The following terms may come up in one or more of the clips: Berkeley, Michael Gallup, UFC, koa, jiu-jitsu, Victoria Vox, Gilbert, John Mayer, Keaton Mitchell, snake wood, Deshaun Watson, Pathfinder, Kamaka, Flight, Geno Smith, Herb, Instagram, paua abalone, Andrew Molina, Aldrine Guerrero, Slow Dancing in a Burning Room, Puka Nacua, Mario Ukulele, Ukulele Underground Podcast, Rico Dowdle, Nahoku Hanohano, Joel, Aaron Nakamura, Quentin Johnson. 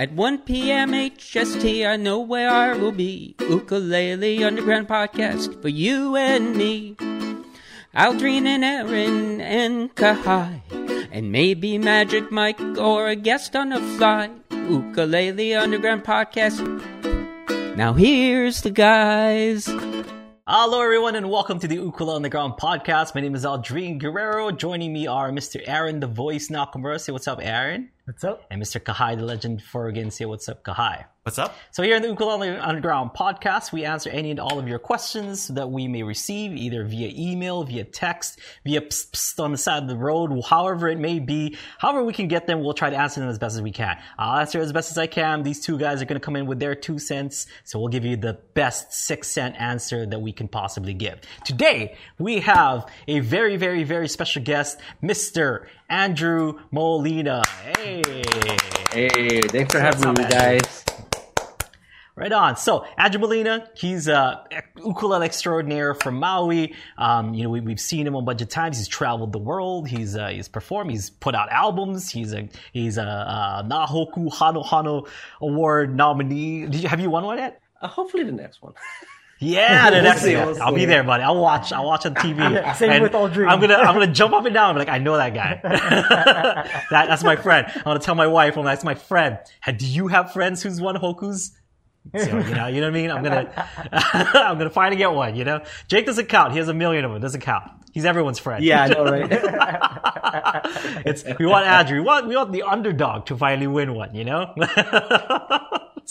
At 1 p.m. HST, I know where I will be. Ukulele Underground Podcast for you and me. Aldrine and Aaron and Kahai, and maybe Magic Mike or a guest on the fly. Ukulele Underground Podcast. Now here's the guys. Hello everyone and welcome to the Ukulele Underground Podcast. My name is Aldrine Guerrero. Joining me are Mr. Aaron, the voice, Nakamura. Say what's up, Aaron. What's up? And Mr. Kahai, the legend, Fergan. Say what's up, Kahai. What's up? So here in the Ukulele Underground Podcast, we answer any and all of your questions that we may receive, either via email, via text, via on the side of the road, however it may be. However we can get them, we'll try to answer them as best as we can. I'll answer as best as I can. These two guys are going to come in with their 2 cents, so we'll give you the best 6 cent answer that we can possibly give. Today, we have a very, very, very special guest, Mr. Andrew Molina. Hey! Hey, thanks for having me, guys. Right on. So, Andrew Molina, he's a ukulele extraordinaire from Maui. We've seen him a bunch of times. He's traveled the world. He's performed. He's put out albums. He's a Nahoku Hanohano Award nominee. Have you won one yet? Hopefully the next one. Yeah, the next one. I'll be there, buddy. I'll watch on TV. Same with Aldrine. I'm gonna jump up and down. I'm like, I know that guy. that's my friend. I'm gonna tell my wife. I'm like, that's my friend. Do you have friends who's won hokus? So, you know what I mean? I'm gonna finally get one, you know? Jake doesn't count. He has 1 million of them. Doesn't count. He's everyone's friend. Yeah, I know, right? We want Andrew. We want the underdog to finally win one, you know?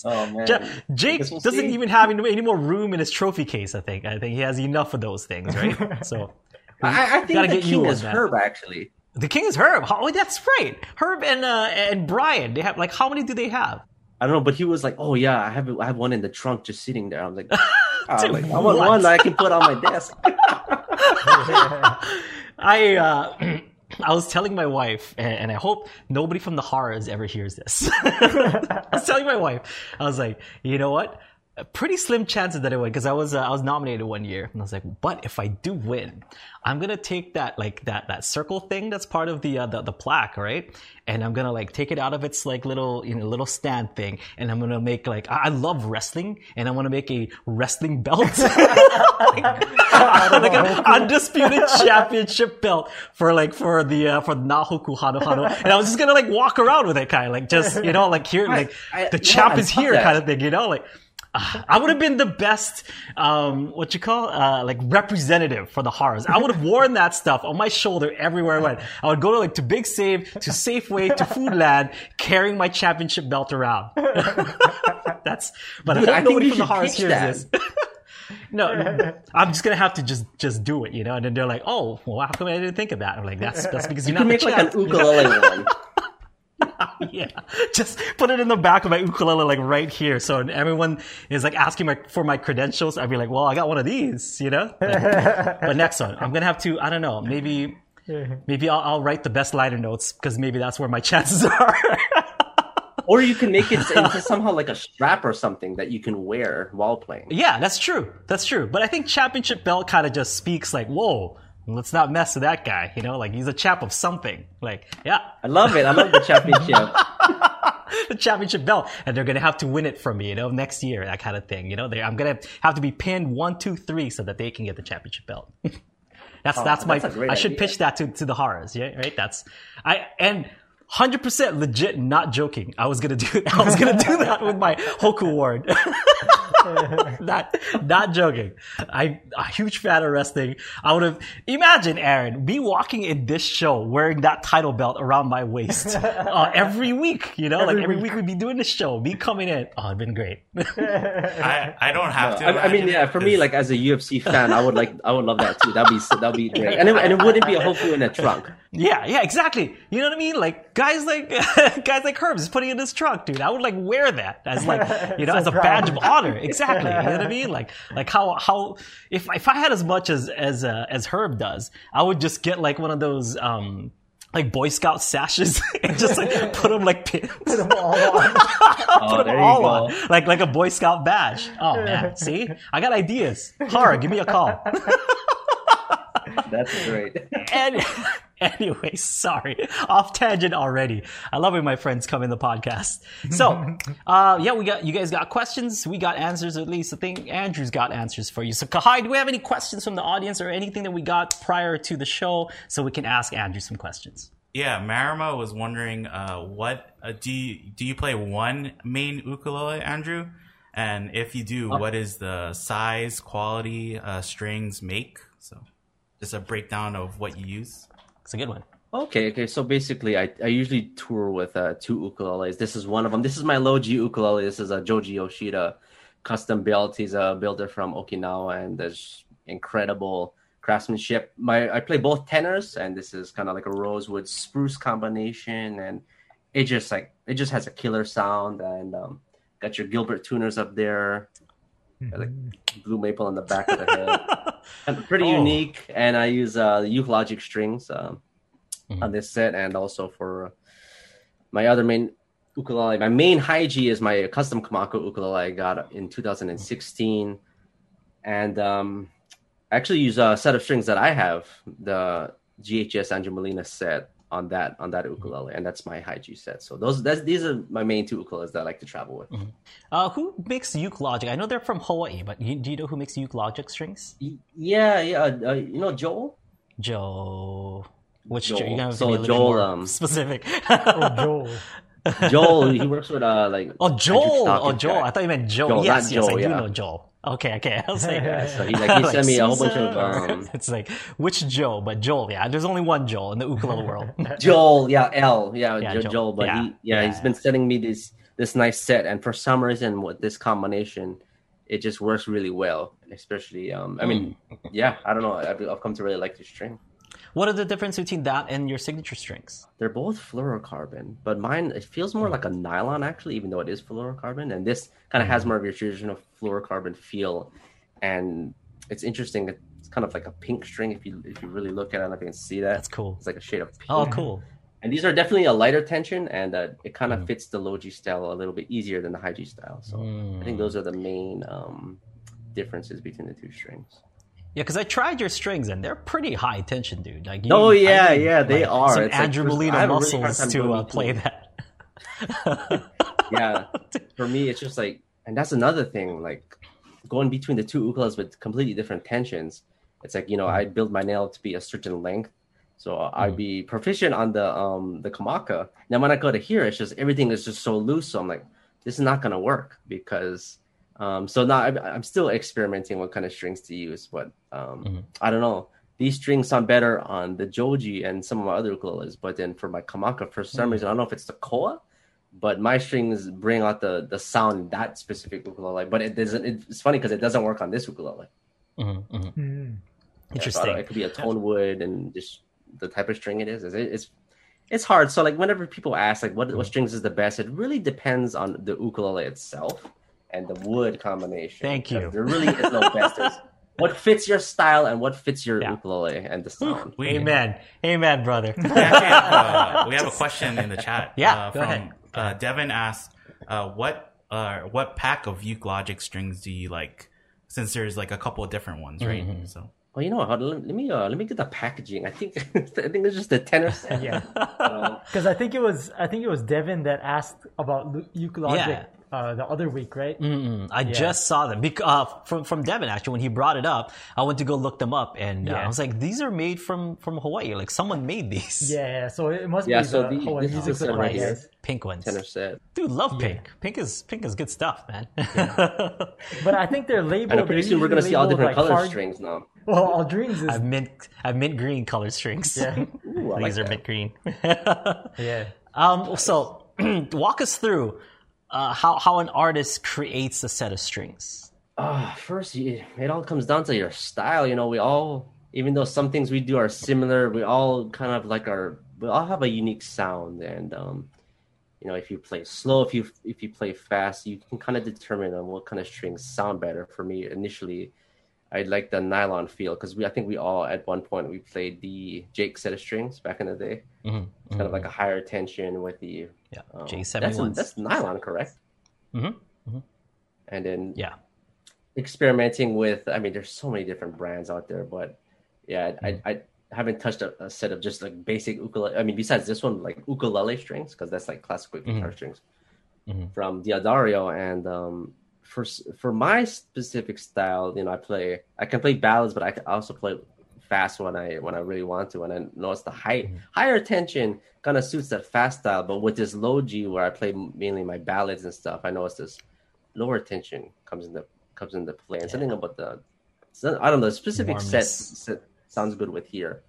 Oh, man. Jake doesn't even have any more room in his trophy case, I think. I think he has enough of those things, right? So I think the king is Herb, actually. The king is Herb. Oh, that's right. Herb and Brian. They have, like, how many do they have? I don't know, but he was like, "Oh yeah, I have one in the trunk just sitting there." I'm like, I want one that I can put on my desk. I was telling my wife, and I hope nobody from the horrors ever hears this. I was telling my wife, I was like, you know what? A pretty slim chances that I win, because I was nominated one year, and I was like, but if I do win, I'm gonna take that circle thing that's part of the plaque, right? And I'm gonna take it out of its little stand thing, and I'm gonna make I love wrestling, and I want to make a wrestling belt, an undisputed championship belt for Nahoku Hanohano, and I was just gonna walk around with it, kind of the champ is here, kind of thing, I would have been the best, representative for the horrors. I would have worn that stuff on my shoulder everywhere I went. I would go to Big Save, to Safeway, to Foodland, carrying my championship belt around. Dude, I think nobody from the horrors hears this. No, I'm just gonna have to just do it, you know. And then they're like, "Oh, well, how come I didn't think of that?" I'm like, "That's because you're not the champ." You can make an ukulele one. Yeah, just put it in the back of my ukulele, right here. So when everyone is asking for my credentials, I'd be like, "Well, I got one of these, you know." But next one, I'm gonna have to. I don't know. Maybe I'll write the best liner notes, because maybe that's where my chances are. Or you can make it into somehow a strap or something that you can wear while playing. Yeah, that's true. That's true. But I think championship belt kind of just speaks "Whoa." Let's not mess with that guy, he's a champ of something. Yeah. I love it. I love the championship. The championship belt. And they're going to have to win it from me, next year, that kind of thing. I'm going to have to be pinned 1, 2, 3 so that they can get the championship belt. I should pitch that to the horrors. Yeah. Right. 100% legit, not joking. I was gonna do that with my hoku award. Not joking. I'm a huge fan of wrestling. I would have imagined, Aaron, me walking in this show wearing that title belt around my waist every week. Every week we'd be doing this show. Me coming in, it'd been great. I don't have to. I mean, yeah. For me, as a UFC fan, I would love that too. That'd be great. And it wouldn't be a hoku in a trunk. Yeah, exactly. You know what I mean? Guys like Herb is putting in his trunk, dude. I would wear that as as a badge of honor. Exactly. You know what I mean? How if I had as much as Herb does, I would just get one of those Boy Scout sashes and just put them like pins. Put them all on. On. Like a Boy Scout badge. Oh man, see? I got ideas. Hara, give me a call. That's great. And Anyway, sorry. Off tangent already. I love when my friends come in the podcast. So, yeah, you guys got questions. We got answers, at least. I think Andrew's got answers for you. So, Kahai, do we have any questions from the audience or anything that we got prior to the show so we can ask Andrew some questions? Yeah, Marima was wondering, do you play one main ukulele, Andrew? And if you do, what is the size, quality, strings make? So, just a breakdown of what you use. It's a good one. Okay. So basically, I usually tour with two ukuleles. This is one of them. This is my low G ukulele. This is a Joji Yoshida, custom built. He's a builder from Okinawa, and there's incredible craftsmanship. I play both tenors, and this is kind of like a rosewood spruce combination, and it just has a killer sound. And got your Gilbert tuners up there, got like blue maple on the back of the head. Pretty unique, and I use UkeLogic strings on this set, and also for my other main ukulele. My main high G is my custom Kamaka ukulele I got in 2016, and I actually use a set of strings that I have, the GHS Andrew Molina set on that ukulele, and that's my high G set. So these are my main two ukuleles that I like to travel with. Mm-hmm. Who makes UkeLogic? I know they're from Hawaii, but do you know who makes UkeLogic strings? Yeah. You know Joel. Which Joel? You have to be Joel, specific. Joel. He works with like. Oh, Joel. Oh, Joel. Guy. I thought you meant Joel. Joel, yes, Joel, I do know Joel. Okay. I was like, so he sent me a whole bunch of. It's like which Joe, but Joel. Yeah, there's only one Joel in the ukulele world. Joel, yeah, L, yeah, Joel. But yeah. He's been sending me this nice set, and for some reason, with this combination, it just works really well. Especially, I don't know. I've come to really like this string. What are the difference between that and your signature strings? They're both fluorocarbon, but mine, it feels more like a nylon, actually, even though it is fluorocarbon. And this kind of has more of your traditional fluorocarbon feel. And it's interesting. It's kind of like a pink string. If you really look at it, I don't know if you can see that. That's cool. It's like a shade of pink. Oh, cool. And these are definitely a lighter tension, and it kind of fits the low G style a little bit easier than the high G style. So I think those are the main differences between the two strings. Yeah, because I tried your strings and they're pretty high tension, dude. Like, they are. Some it's Andrew Molina like, muscles really to play that. Yeah, for me, it's just like, and that's another thing. Like going between the two ukuleles with completely different tensions. It's like I build my nail to be a certain length, so I'd be proficient on the Kamaka. Now when I go to here, it's just everything is just so loose. So I'm like, this is not gonna work because. So now I'm still experimenting what kind of strings to use, but I don't know. These strings sound better on the Joji and some of my other ukuleles, but then for my Kamaka, for some reason, I don't know if it's the koa, but my strings bring out the sound in that specific ukulele. But it doesn't. It's funny because it doesn't work on this ukulele. Mm-hmm. Mm-hmm. Mm-hmm. Yeah, interesting. So it could be a tone wood and just the type of string it is. It's hard. So like whenever people ask like what strings is the best, it really depends on the ukulele itself. And the wood combination. Thank you. There really is no best. What fits your style and what fits your ukulele and the sound. Amen, brother. We have a question in the chat. Go ahead. Devin asks, what pack of UkeLogic strings do you like? Since there's like a couple of different ones, right? Mm-hmm. So. Well, you know what? Let me get the packaging. I think it's just the tenor set. Yeah. Because I think it was Devin that asked about UkeLogic. Yeah. The other week, right? Mm-mm. I just saw them from Devin, actually. When he brought it up, I went to go look them up, and I was like, these are made from Hawaii. Like, someone made these. Yeah, so it must be the Hawaii music right here. Pink ones. Dude, love pink. Yeah. Pink is good stuff, man. Yeah. But I think they're labeled. And pretty soon we're going to see all different color strings now. Well, Aldrine's is... I have mint green color strings. Yeah. Ooh, I like these are mint green. Yeah. So, walk us through... how an artist creates a set of strings. First, it all comes down to your style. We all, even though some things we do are similar, we all kind of like we all have a unique sound. And if you play slow, if you play fast, you can kind of determine on what kind of strings sound better. For me, initially, I like the nylon feel because I think we all at one point we played the Jake set of strings back in the day. Mm-hmm. It's kind of like a higher tension with the J71. That's nylon, correct? Mm-hmm. Mm-hmm. And then experimenting with. I mean, there's so many different brands out there, but I haven't touched a set of just like basic ukulele. I mean, besides this one, like ukulele strings, because that's like classical guitar strings from Diodario. And for my specific style, you know, I can play ballads, but I can also play fast when I really want to. And I know it's the higher tension kind of suits that fast style. But with this low G, where I play mainly my ballads and stuff, I know it's this lower tension comes into play. And something about the specific set sounds good with here.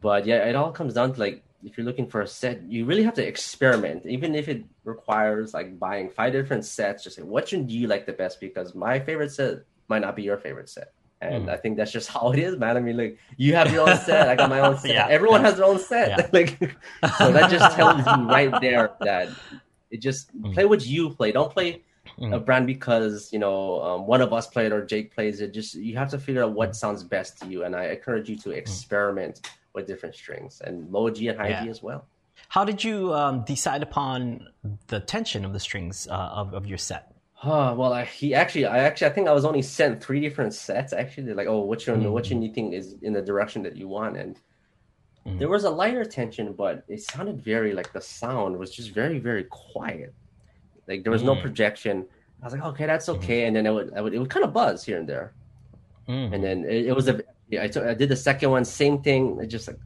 But yeah, it all comes down to, like, if you're looking for a set, you really have to experiment, even if it requires like buying 5 different sets. Just say, what should you like the best? Because my favorite set might not be your favorite set. And I think that's just how it is, man. I mean, like, you have your own set. I got my own set. Everyone has their own set. Yeah. Like, so that just tells you right there that it just play what you play. Don't play a brand because, you know, one of us played or Jake plays it. Just, you have to figure out what sounds best to you. And I encourage you to experiment with different strings, and low G and high G as well. How did you decide upon the tension of the strings of your set? Well, I think I was only sent 3 different sets. Actually, they're like, oh, what you need thing is in the direction that you want, and there was a lighter tension, but it sounded very, like, the sound was just very, very quiet. Like, there was no projection. I was like, okay, that's okay, and then it would kind of buzz here and there, and then I did the second one, same thing. It just, like,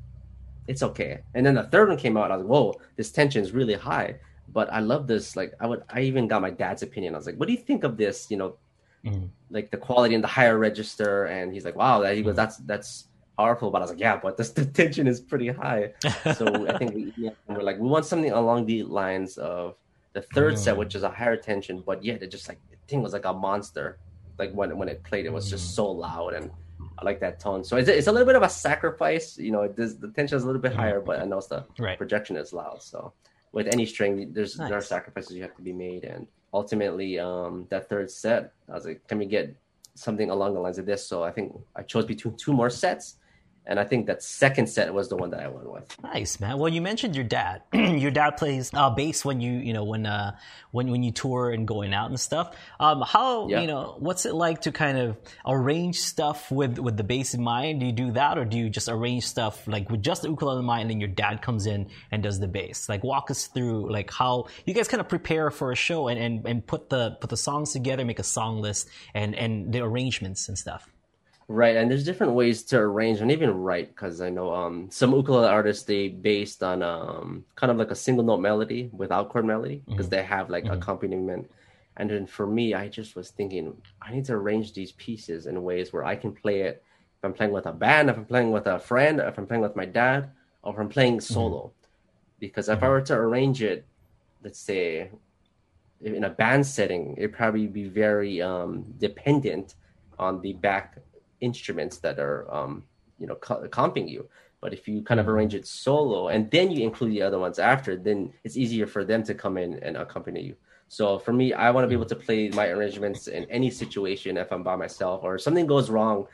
it's okay, and then the third one came out. I was like, whoa, this tension is really high. But I love this. Like, I even got my dad's opinion. I was like, what do you think of this? You know, like the quality in the higher register. And he's like, wow, he goes, that's powerful. But I was like, yeah, but the tension is pretty high. So I think we're like, we want something along the lines of the third set, which is a higher tension. But yeah, it just, like, the thing was like a monster. Like, when it played, it was just so loud. And I like that tone. So it's a little bit of a sacrifice. You know, the tension is a little bit higher, but I know the projection is loud. So with any string, there are sacrifices you have to be made. And ultimately, that third set, I was like, can we get something along the lines of this? So I think I chose between 2 more sets. And I think that second set was the one that I went with. Nice, man. Well, you mentioned your dad. Your dad plays bass when when you tour and going out and stuff. What's it like to kind of arrange stuff with the bass in mind? Do you do that, or do you just arrange stuff like with just the ukulele in mind, and then your dad comes in and does the bass? Like, walk us through like how you guys kind of prepare for a show and put the songs together, make a song list and the arrangements and stuff. Right, and there's different ways to arrange and even write, because I know some ukulele artists, they based on kind of like a single note melody without chord melody, because they have like accompaniment. And then for me, I just was thinking, I need to arrange these pieces in ways where I can play it. If I'm playing with a band, if I'm playing with a friend, if I'm playing with my dad, or if I'm playing solo, because if I were to arrange it, let's say in a band setting, it'd probably be very dependent on the back instruments that are comping you. But if you kind of arrange it solo and then you include the other ones after, then it's easier for them to come in and accompany you. So for me, I want to be able to play my arrangements in any situation. If I'm by myself or something goes wrong,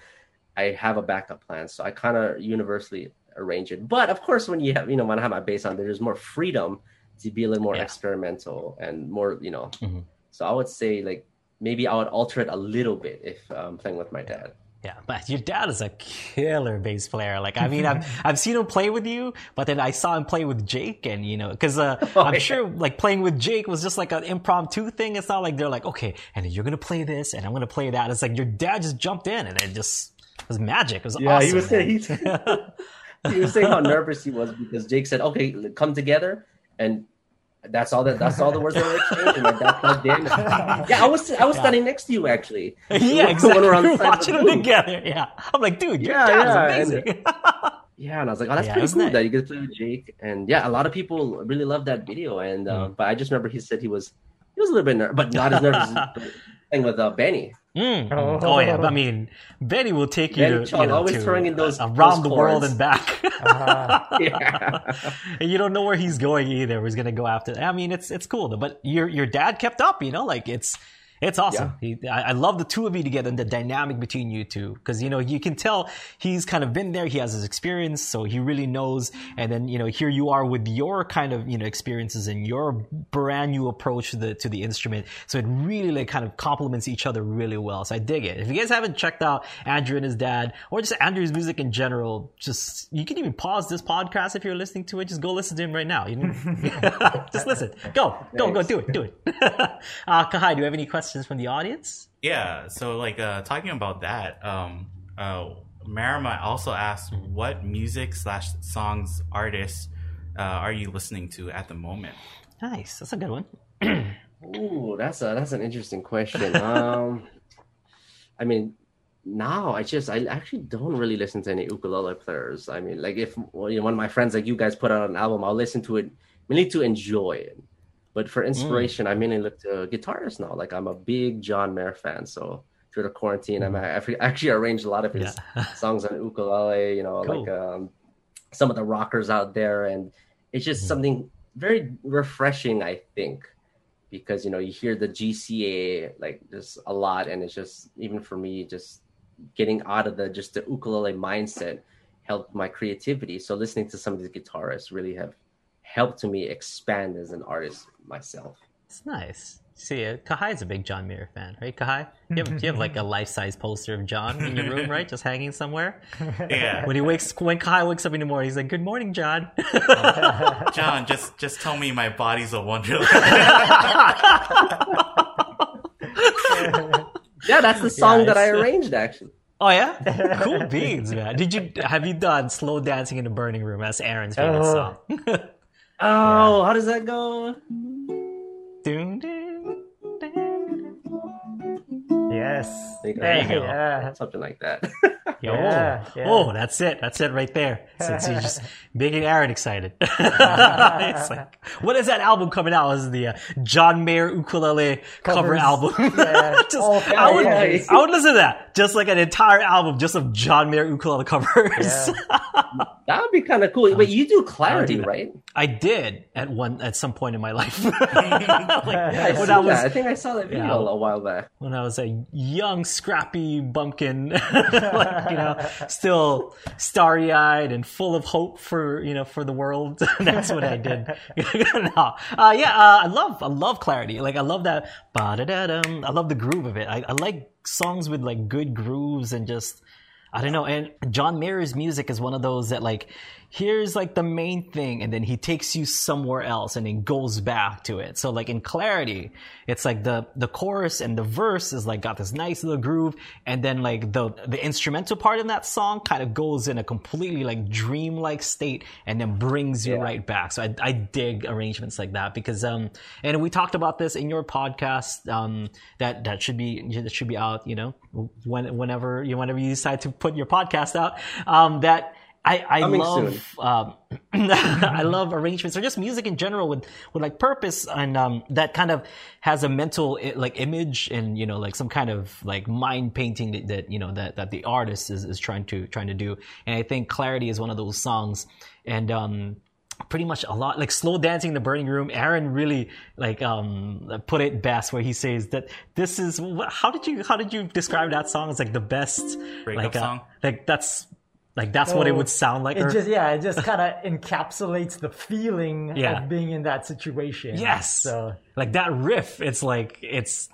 I have a backup plan. So I kind of universally arrange it. But of course, when you have, you know, when I have my bass on, there's more freedom to be a little more experimental and more, you know. So I would say, like, maybe I would alter it a little bit if I'm playing with my dad. Yeah, but your dad is a killer bass player. Like, I mean, I've seen him play with you, but then I saw him play with Jake, and, you know, because sure, like, playing with Jake was just like an impromptu thing. It's not like they're like, okay, and you're going to play this, and I'm going to play that. It's like your dad just jumped in, and it was magic. It was awesome. He was saying how nervous he was because Jake said, okay, come together, and that's all the words that were exchanged, and my dad plugged in. I was standing next to you, actually. Yeah, exactly. We were watching them together. Yeah, I'm like, dude, your dad is amazing. And I was like, oh, that's pretty cool that you get to play with Jake. And yeah, a lot of people really love that video. And but I just remember he said he was a little bit nervous, but not as nervous as playing with Benny. Oh yeah, I mean, Benny will take you to, you know, always throwing in those around the world and back. And you don't know where he's going either. He's gonna go after. I mean, it's cool though. But your dad kept up, you know, like it's It's awesome. Yeah. I love the two of you together and the dynamic between you two, because, you know, you can tell he's kind of been there. He has his experience, so he really knows. And then, you know, here you are with your kind of, you know, experiences and your brand new approach to the instrument. So it really like kind of complements each other really well. So I dig it. If you guys haven't checked out Andrew and his dad, or just Andrew's music in general, just, you can even pause this podcast if you're listening to it. Just go listen to him right now. You know? Just listen. Go, do it. Kahai, do you have any questions from the audience? Yeah, so like talking about that, Marima also asked, what music / songs, artists are you listening to at the moment? Nice, that's a good one. Ooh, that's an interesting question. I mean, now I actually don't really listen to any ukulele players. I mean, like if one of my friends like you guys put out an album, I'll listen to it mainly to enjoy it. But for inspiration, I mainly look to guitarists now. Like, I'm a big John Mayer fan. So through the quarantine, I've actually arranged a lot of his songs on ukulele, you know, cool. Like some of the rockers out there. And it's just something very refreshing, I think, because, you know, you hear the GCA, like, just a lot. And it's just, even for me, just getting out of the ukulele mindset helped my creativity. So listening to some of these guitarists really have helped to me expand as an artist myself. It's nice. See, Kahai's a big John Mayer fan, right, Kahai? You have like a life-size poster of John in your room, right? Just hanging somewhere. Yeah. When Kahai wakes up in the morning, he's like, "Good morning, John." John, just tell me my body's a wonderland. Yeah, that's the song that I arranged, actually. Oh yeah, cool beans, man. Have you done "Slow Dancing in a Burning Room" as Aaron's favorite song? How does that go? Yes. There you go. Yeah. Something like that. Yeah. Oh, that's it. That's it right there. Since you're just making Aaron excited. It's like, when is that album coming out? Is the John Mayer ukulele cover album? Yeah. I would listen to that. Just like an entire album just of John Mayer ukulele covers. Yeah. That would be kind of cool. But you do Clarity, right? I did at some point in my life. I think I saw that video a while back. When I was a young, scrappy bumpkin, like, you know, still starry-eyed and full of hope for the world. That's what I did. I love Clarity. Like, I love that. I love the groove of it. I like songs with like good grooves and just, I don't know. And John Mayer's music is one of those that, like, here's like the main thing, and then he takes you somewhere else and then goes back to it. So like in Clarity, it's like the chorus and the verse is like got this nice little groove, and then like the instrumental part in that song kind of goes in a completely like dreamlike state and then brings you right back. So I dig arrangements like that, because and we talked about this in your podcast that should be out, you know, whenever you decide to put your podcast out, that I love arrangements or just music in general with like purpose and that kind of has a mental like image and, you know, like some kind of like mind painting that you know that the artist is trying to do. And I think Clarity is one of those songs, and pretty much a lot like Slow Dancing in the Burning Room. Aaron really like put it best where he says that this is how did you describe that song? It's like the best breakup like song. That's what it would sound like. It just kind of encapsulates the feeling of being in that situation. Yes. So, like that riff, it's like, it's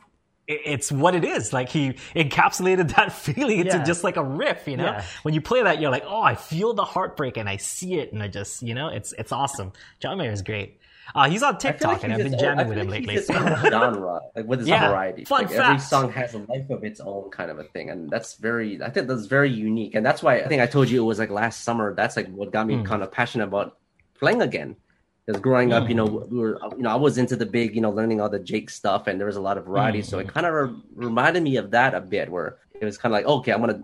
what it is. Like he encapsulated that feeling into just like a riff, you know? Yeah. When you play that, you're like, oh, I feel the heartbreak and I see it. And I just, you know, it's awesome. John Mayer is great. He's on TikTok, and I've been jamming with him lately. He's just genre, like with his variety. Fun fact. Every song has a life of its own, kind of a thing, and I think that's very unique, and that's why I think I told you it was like last summer. That's like what got me kind of passionate about playing again. Because growing up, you know, I was into the big, you know, learning all the Jake stuff, and there was a lot of variety. So it kind of reminded me of that a bit, where it was kind of like, okay, I'm gonna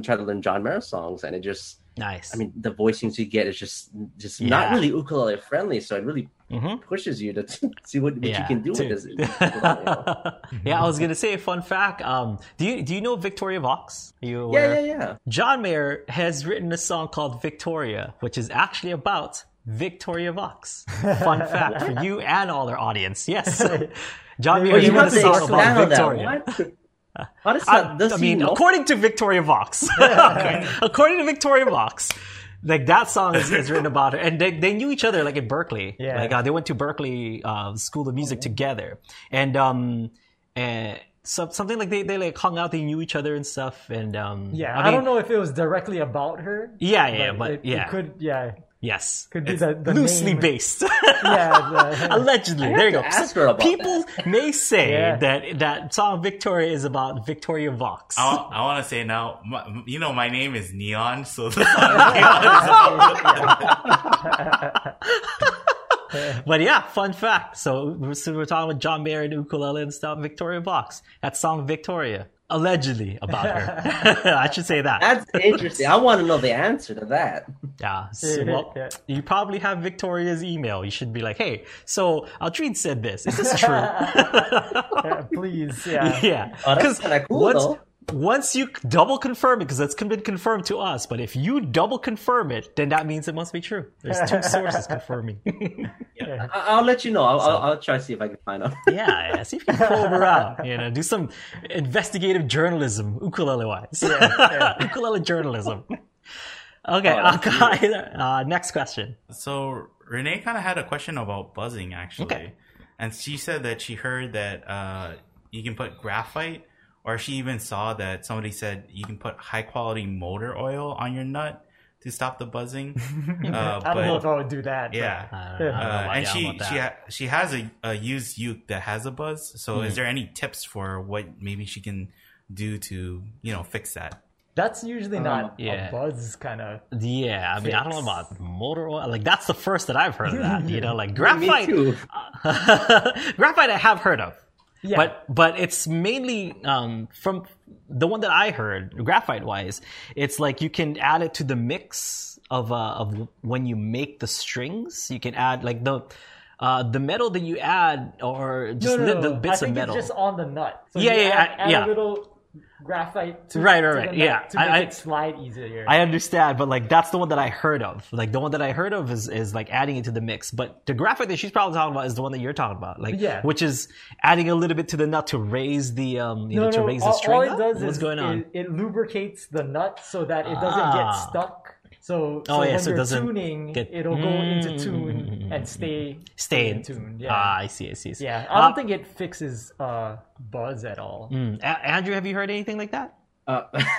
try to learn John Mayer songs, and it just. Nice. I mean, the voicings you get is just not really ukulele friendly, so it really pushes you to see what you can do with this. I was gonna say, fun fact. Do you know Victoria Vox? Are you aware? Yeah. John Mayer has written a song called Victoria, which is actually about Victoria Vox. Fun fact for you and all our audience. Yes. John Mayer, you want to talk about Victoria. According to Victoria Vox. Okay. According to Victoria Vox. Like, that song is written about it. And they knew each other, like, at Berkeley. Yeah. Like, they went to Berkeley School of Music together. And so, something like they like hung out, they knew each other and stuff. And, I don't know if it was directly about her. But it could, Yes. Could be the loosely name. Based. Allegedly. There you go. People may say that song Victoria is about Victoria Vox. I want to say now, my name is Neon, so the song Neon. But fun fact. So we're talking about John Mayer and ukulele and stuff, Victoria Vox. That song Victoria. Allegedly about her. I should say that. That's interesting. I want to know the answer to that. Yeah. So, you probably have Victoria's email. You should be like, hey, so Aldrine said this. Is this true? Please. Yeah. Because once you double confirm it, because that's been confirmed to us, but if you double confirm it, then that means it must be true. There's two sources confirming. I'll let you know. I'll try to see if I can find out. See if you can probe around. Do some investigative journalism, ukulele-wise. Ukulele journalism. Okay, next question. So Renee kind of had a question about buzzing, actually. Okay. And she said that she heard that you can put graphite, or she even saw that somebody said you can put high-quality motor oil on your nut to stop the buzzing. I don't know if I would do that. Yeah. She has a used uke that has a buzz. So is there any tips for what maybe she can do to, fix that? That's usually not a buzz kind of. Yeah, I mean, I don't know about motor oil. Like, that's the first that I've heard of that. Like graphite. Me too. Graphite I have heard of. Yeah. But it's mainly from the one that I heard, graphite-wise, it's like you can add it to the mix of when you make the strings. You can add like the metal that you add, or just the bits of metal. I think it's just on the nut. So add a little graphite to right. To make it slide easier. I understand, but like that's the one that I heard of. Like the one that I heard of is like adding it to the mix. But the graphite that she's probably talking about is the one that you're talking about. Like which is adding a little bit to the nut to raise the the string. All it does it lubricates the nut so that it doesn't get stuck. So when you're tuning, it'll go into tune and stay in tune. Yeah. I see. Yeah, I don't think it fixes buzz at all. Andrew, have you heard anything like that?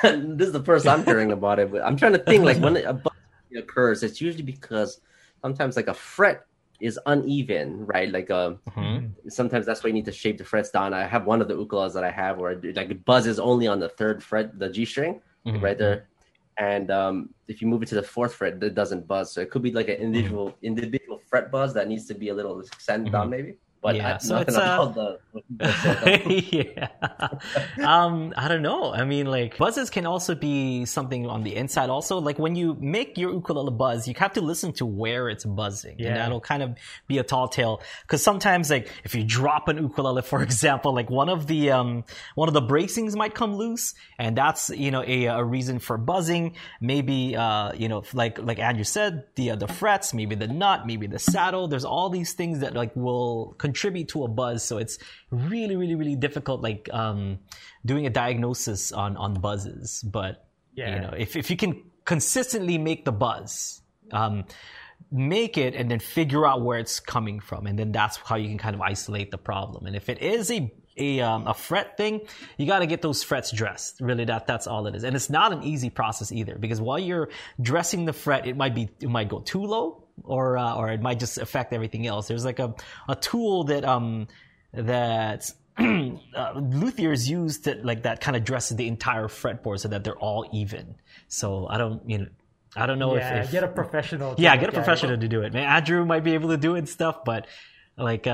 This is the first I'm hearing about it, but I'm trying to think, like, when a buzz occurs, it's usually because sometimes, like, a fret is uneven, right? Like, sometimes that's why you need to shape the frets down. I have one of the ukuleles that I have where, like, it buzzes only on the third fret, the G string, right there. And if you move it to the fourth fret, it doesn't buzz. So it could be like an individual fret buzz that needs to be a little sent down, maybe. But I don't know. I mean, like, buzzes can also be something on the inside. Also, like, when you make your ukulele buzz, you have to listen to where it's buzzing. Yeah. And that'll kind of be a tall tale. Because sometimes, like, if you drop an ukulele, for example, like one of the bracings might come loose. And that's, a reason for buzzing. Maybe, like Andrew said, the frets, maybe the nut, maybe the saddle. There's all these things that, like, will contribute to a buzz, so it's really, really, really difficult. Like doing a diagnosis on buzzes, but if you can consistently make the buzz, make it and then figure out where it's coming from, and then that's how you can kind of isolate the problem. And if it is a fret thing, you got to get those frets dressed. Really, that's all it is, and it's not an easy process either, because while you're dressing the fret, it might go too low. Or it might just affect everything else. There's like a tool that that luthiers use that like that kind of dresses the entire fretboard so that they're all even. So I don't know if get a professional. Get a professional to do it. Man, Andrew might be able to do it and stuff, but like I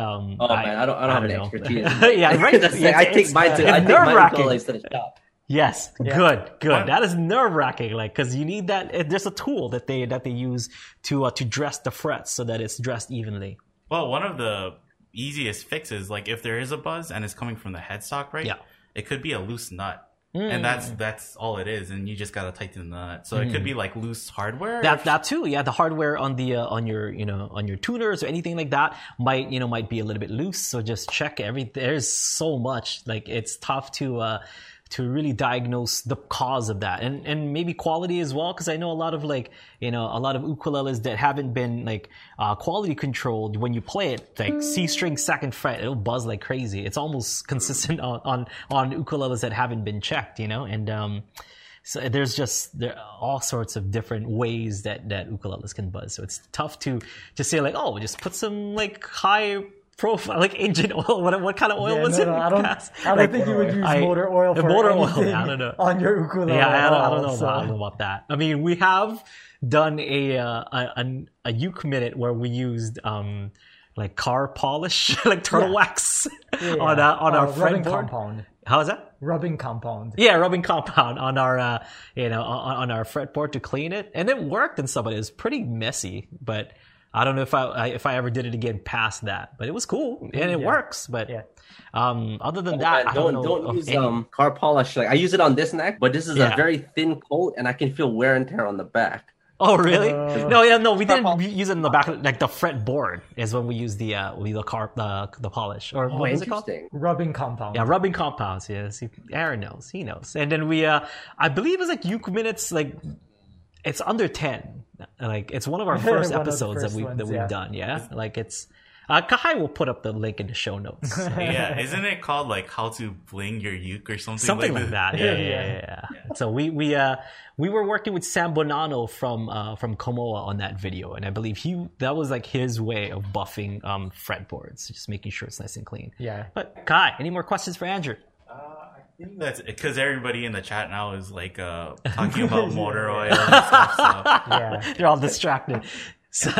don't have an expertise. Yeah, right. I take mine to the shop. Yes, good. That is nerve-wracking, like, because you need that. There's a tool that they use to dress the frets so that it's dressed evenly. Well, one of the easiest fixes, like, if there is a buzz and it's coming from the headstock, right? Yeah. It could be a loose nut. And that's all it is, and you just gotta tighten the nut. So it could be like loose hardware. That too, yeah. The hardware on the on your tuners or anything like that might be a little bit loose. So just check everything. There's so much, like, it's tough to really diagnose the cause of that, and maybe quality as well, because I know a lot of ukuleles that haven't been quality controlled. When you play it, like C string second fret, it'll buzz like crazy. It's almost consistent on ukuleles that haven't been checked, and so there are all sorts of different ways that ukuleles can buzz. So it's tough to say just put some high profile, engine oil. What kind of oil was it? I don't think you would use motor oil for anything on your ukulele. Yeah, I don't know about that. I mean, we have done a uke minute where we used car polish, turtle wax on our fretboard. How is that? Rubbing compound. Yeah, rubbing compound on our on our fretboard to clean it, and it worked in some of it. It was pretty messy, but I don't know if I ever did it again past that, but it was cool and it works. But other than that, I don't use car polish. I use it on this neck, but this is a very thin coat, and I can feel wear and tear on the back. Oh really? We didn't use it in the back. The fretboard is when we use the polish, or what is it called? Rubbing compound. Yeah, rubbing compounds. Yeah, see, Aaron knows. He knows. And then we, I believe, it's uke minutes. It's under 10. It's one of our first episodes that we've done. Yeah, it's. Kahai will put up the link in the show notes. Yeah, isn't it called how to bling your uke or something? Something like that. Yeah. So we were working with Sam Bonanno from Komoa on that video, and I believe that was his way of buffing fretboards, just making sure it's nice and clean. Yeah. But Kahai, any more questions for Andrew? I think that's because everybody in the chat now is talking about motor oil and stuff. So. Yeah, they're all distracted. So,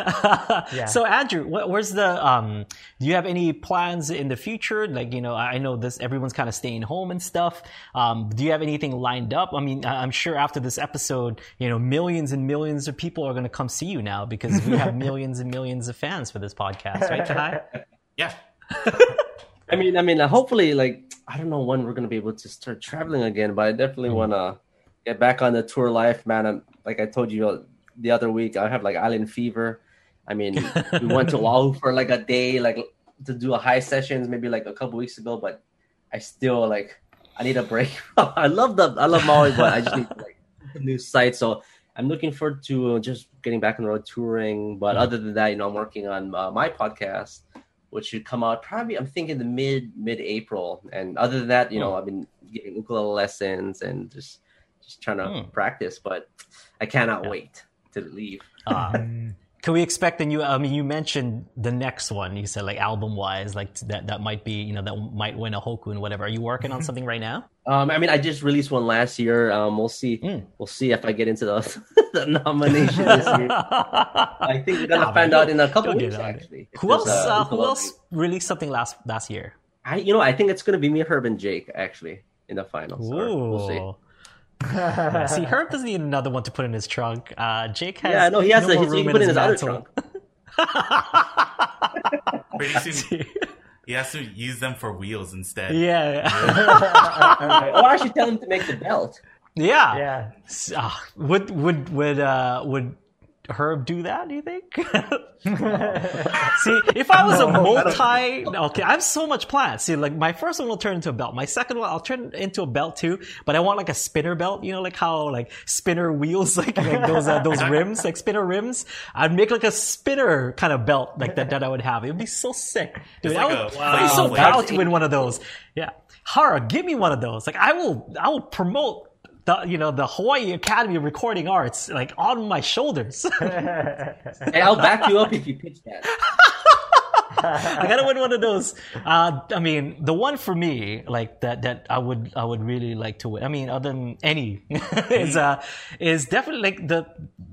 So Andrew, where's the? Do you have any plans in the future? I know this. Everyone's kind of staying home and stuff. Do you have anything lined up? I mean, I'm sure after this episode, millions and millions of people are going to come see you now, because we have millions and millions of fans for this podcast, right, Kahai? Yeah. I mean, hopefully, I don't know when we're going to be able to start traveling again, but I definitely want to get back on the tour life, man. Like I told you the other week, I have island fever. I mean, we went to Oahu for a day, to do a high sessions, maybe a couple weeks ago, but I still I need a break. I love Maui, but I just need new sites. So I'm looking forward to just getting back on the road touring. But other than that, I'm working on my podcast, which should come out probably, I'm thinking, the mid-April. And other than that, I've been getting ukulele lessons and just trying to practice, but I cannot wait to leave. Can we expect you mentioned the next one. You said album-wise, that might be, that might win a Hoku and whatever. Are you working on something right now? I just released one last year. We'll see. We'll see if I get into the nomination this year. I think we're gonna find out in a couple weeks. Actually, who else released something last year? I think it's gonna be me, Herb, and Jake actually in the finals. We'll see. See, Herb doesn't need another one to put in his trunk. Jake has. Yeah, no, he has no room he can put in his other trunk. He has to use them for wheels instead. Yeah. Or I should tell him to make the belt. Yeah. Would Herb do that, do you think? See, if I was I have so much plans. See, my first one will turn into a belt. My second one, I'll turn into a belt too, but I want a spinner belt, how spinner wheels, those rims, spinner rims. I'd make a spinner kind of belt that I would have. It would be so sick. Dude, I'd be so proud to win one of those. Yeah. Hara, give me one of those. I will promote the Hawaii Academy of Recording Arts, on my shoulders. Hey, I'll back you up if you pitch that. I gotta win one of those. The one for me, that I would really like to win. Other than any, is definitely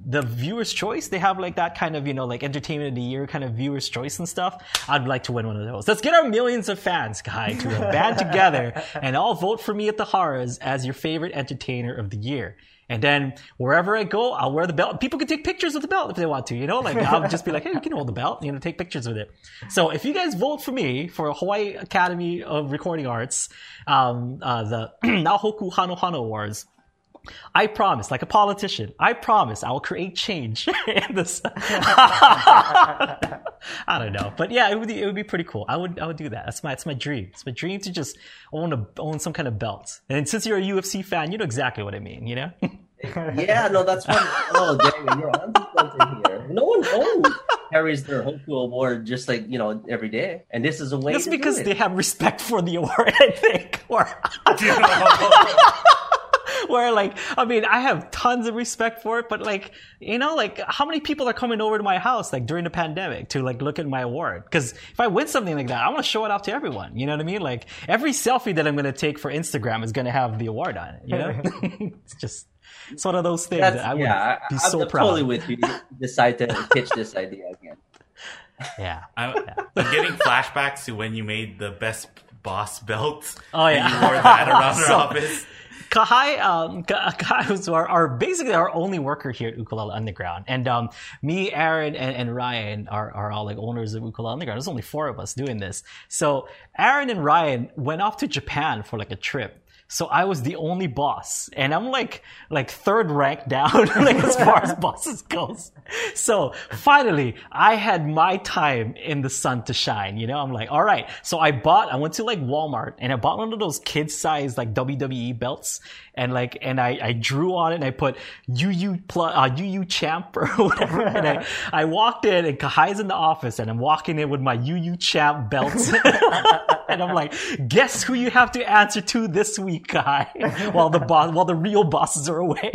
the viewer's choice. They have like that kind of, you know, like entertainment of the year kind of viewer's choice and stuff. I'd like to win one of those. Let's get our millions of fans, Kahai, to band together and all vote for me at the Haras as your favorite entertainer of the year. And then wherever I go, I'll wear the belt. People can take pictures of the belt if they want to, you know? Like, I'll just be like, hey, you can hold the belt, you know, take pictures with it. So if you guys vote for me for Hawaii Academy of Recording Arts, the Nahoku Hanohano Awards, I promise, like a politician, I promise I will create change in this. I don't know. But yeah, it would be pretty cool. I would do that. That's my dream. It's my dream to just own some kind of belt. And since you're a UFC fan, you know exactly what I mean, you know? Yeah, no, that's one. Oh, dang, yeah, I'm just wanting here. No one carries their Hoku award just like, you know, every day. And this is a way that's to because do it. They have respect for the award, I think. Or where, like, I mean, I have tons of respect for it, but, like, you know, like, how many people are coming over to my house, like, during the pandemic to, like, look at my award? Because if I win something like that, I want to show it off to everyone. You know what I mean? Like, every selfie that I'm going to take for Instagram is going to have the award on it, you know? It's one of those things that I would be so proud of. I'm totally with you. You decide to pitch this idea again. Yeah. I'm getting flashbacks to when you made the best boss belt. Oh, yeah. And you wore that around our office. Kahai was our basically our only worker here at Ukulele Underground, and me, Aaron, and Ryan are all like owners of Ukulele Underground. There's only four of us doing this. So Aaron and Ryan went off to Japan for like a trip. So I was the only boss, and I'm like third rank down, like as far as bosses goes. So finally, I had my time in the sun to shine. You know, I'm like, all right. So I went to like Walmart, and I bought one of those kid-sized like WWE belts, and I drew on it, and I put UU champ or whatever, and I walked in, and Kahai's in the office, and I'm walking in with my UU champ belt, and I'm like, guess who you have to answer to this week. Guy, while the real bosses are away.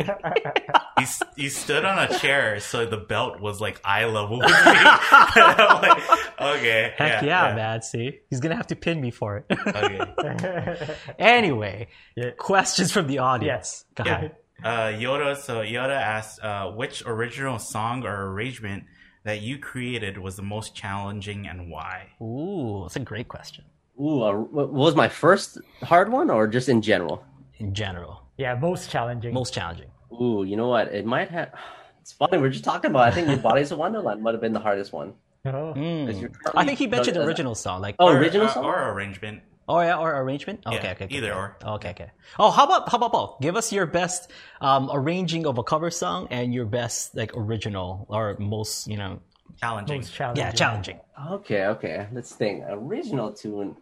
He stood on a chair, so the belt was like eye level with me. I'm like, okay, heck yeah, man. See, he's gonna have to pin me for it. Okay. Anyway, questions from the audience. Yeah. Yoda asked, which original song or arrangement that you created was the most challenging and why? Ooh, that's a great question. Ooh, what was my first hard one, or just in general? In general. Yeah, most challenging. Most challenging. Ooh, you know what? It might have... It's funny, we're just talking about it. I think the Body's a Wonderland might have been the hardest one. Oh. Mm. I think he mentioned original song. Like, original song? Or arrangement. Oh, yeah, or arrangement? Okay, yeah, okay. Either or. Okay, okay. Oh, how about both? Give us your best arranging of a cover song and your best like original or most, you know... Challenging. Most challenging. Yeah, challenging. Okay. Let's think. Original tune...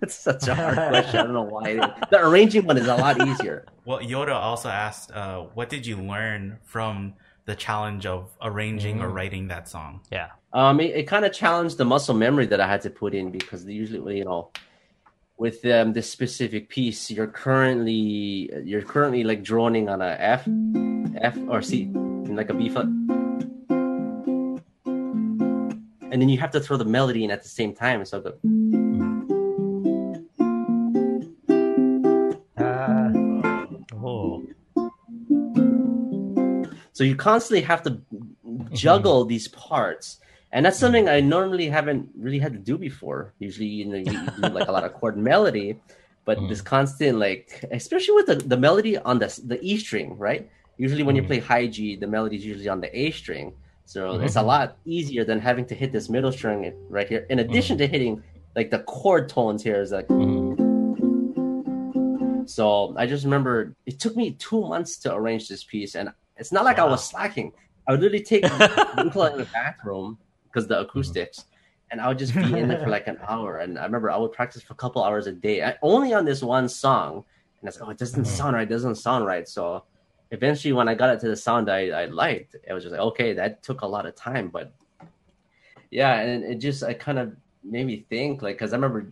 That's such a hard question. I don't know why. The arranging one is a lot easier. Well, Yoda also asked, what did you learn from the challenge of arranging or writing that song? Yeah. It kind of challenged the muscle memory that I had to put in, because usually, you know, with this specific piece, you're currently like droning on a F or C, like a B flat. And then you have to throw the melody in at the same time. So the... So you constantly have to juggle these parts. And that's something I normally haven't really had to do before. Usually, you know, you do like a lot of chord melody, but this constant, like, especially with the melody on the E string, right? Usually when you play high G, the melody is usually on the A string. So it's a lot easier than having to hit this middle string right here. In addition to hitting like the chord tones here is like... So I just remember it took me 2 months to arrange this piece, and it's not like I was slacking. I would literally take the ukulele in the bathroom because the acoustics, and I would just be in there for like an hour. And I remember I would practice for a couple hours a day, only on this one song. And I was like, it doesn't sound right. So eventually when I got it to the sound I liked, it was just like, okay, that took a lot of time. But yeah, and it just, I kind of made me think, like, because I remember,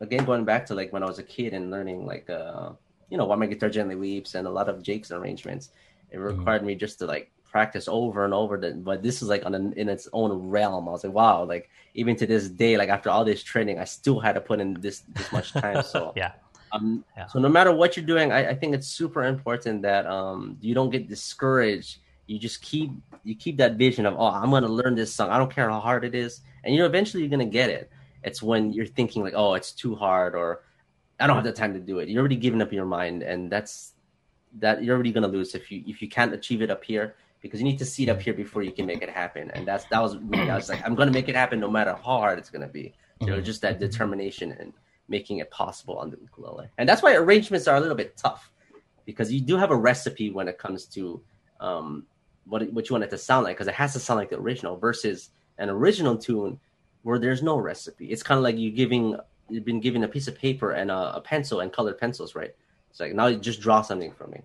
again, going back to like when I was a kid and learning like, you know, Why My Guitar Gently Weeps and a lot of Jake's arrangements. It required me just to like practice over and over. But this is like in its own realm. I was like, wow, like even to this day, like after all this training, I still had to put in this much time. So yeah, So no matter what you're doing, I think it's super important that you don't get discouraged. You just keep that vision of, oh, I'm going to learn this song. I don't care how hard it is. And, you know, eventually you're going to get it. It's when you're thinking like, oh, it's too hard, or I don't have the time to do it. You're already giving up your mind, and that you're already going to lose if you can't achieve it up here, because you need to see it up here before you can make it happen. And that was me. I was like, I'm going to make it happen no matter how hard it's going to be. You know, just that determination and making it possible on the ukulele. And that's why arrangements are a little bit tough, because you do have a recipe when it comes to what you want it to sound like, because it has to sound like the original versus an original tune where there's no recipe. It's kind of like you've been given a piece of paper and a pencil and colored pencils, right? It's like, now you just draw something from it.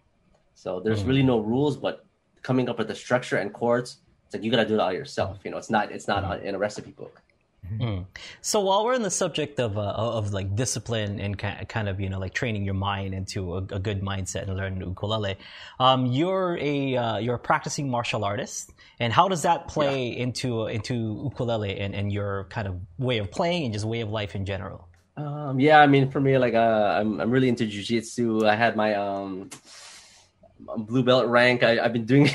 So there's really no rules, but coming up with the structure and chords, it's like you got to do it all yourself. You know, it's not in a recipe book. Mm-hmm. So while we're on the subject of like discipline and kind of, you know, like training your mind into a good mindset and learning ukulele, you're a practicing martial artist, and how does that play into ukulele and your kind of way of playing and just way of life in general? I mean, for me, like I'm really into jiu-jitsu. I had my blue belt rank. I've been doing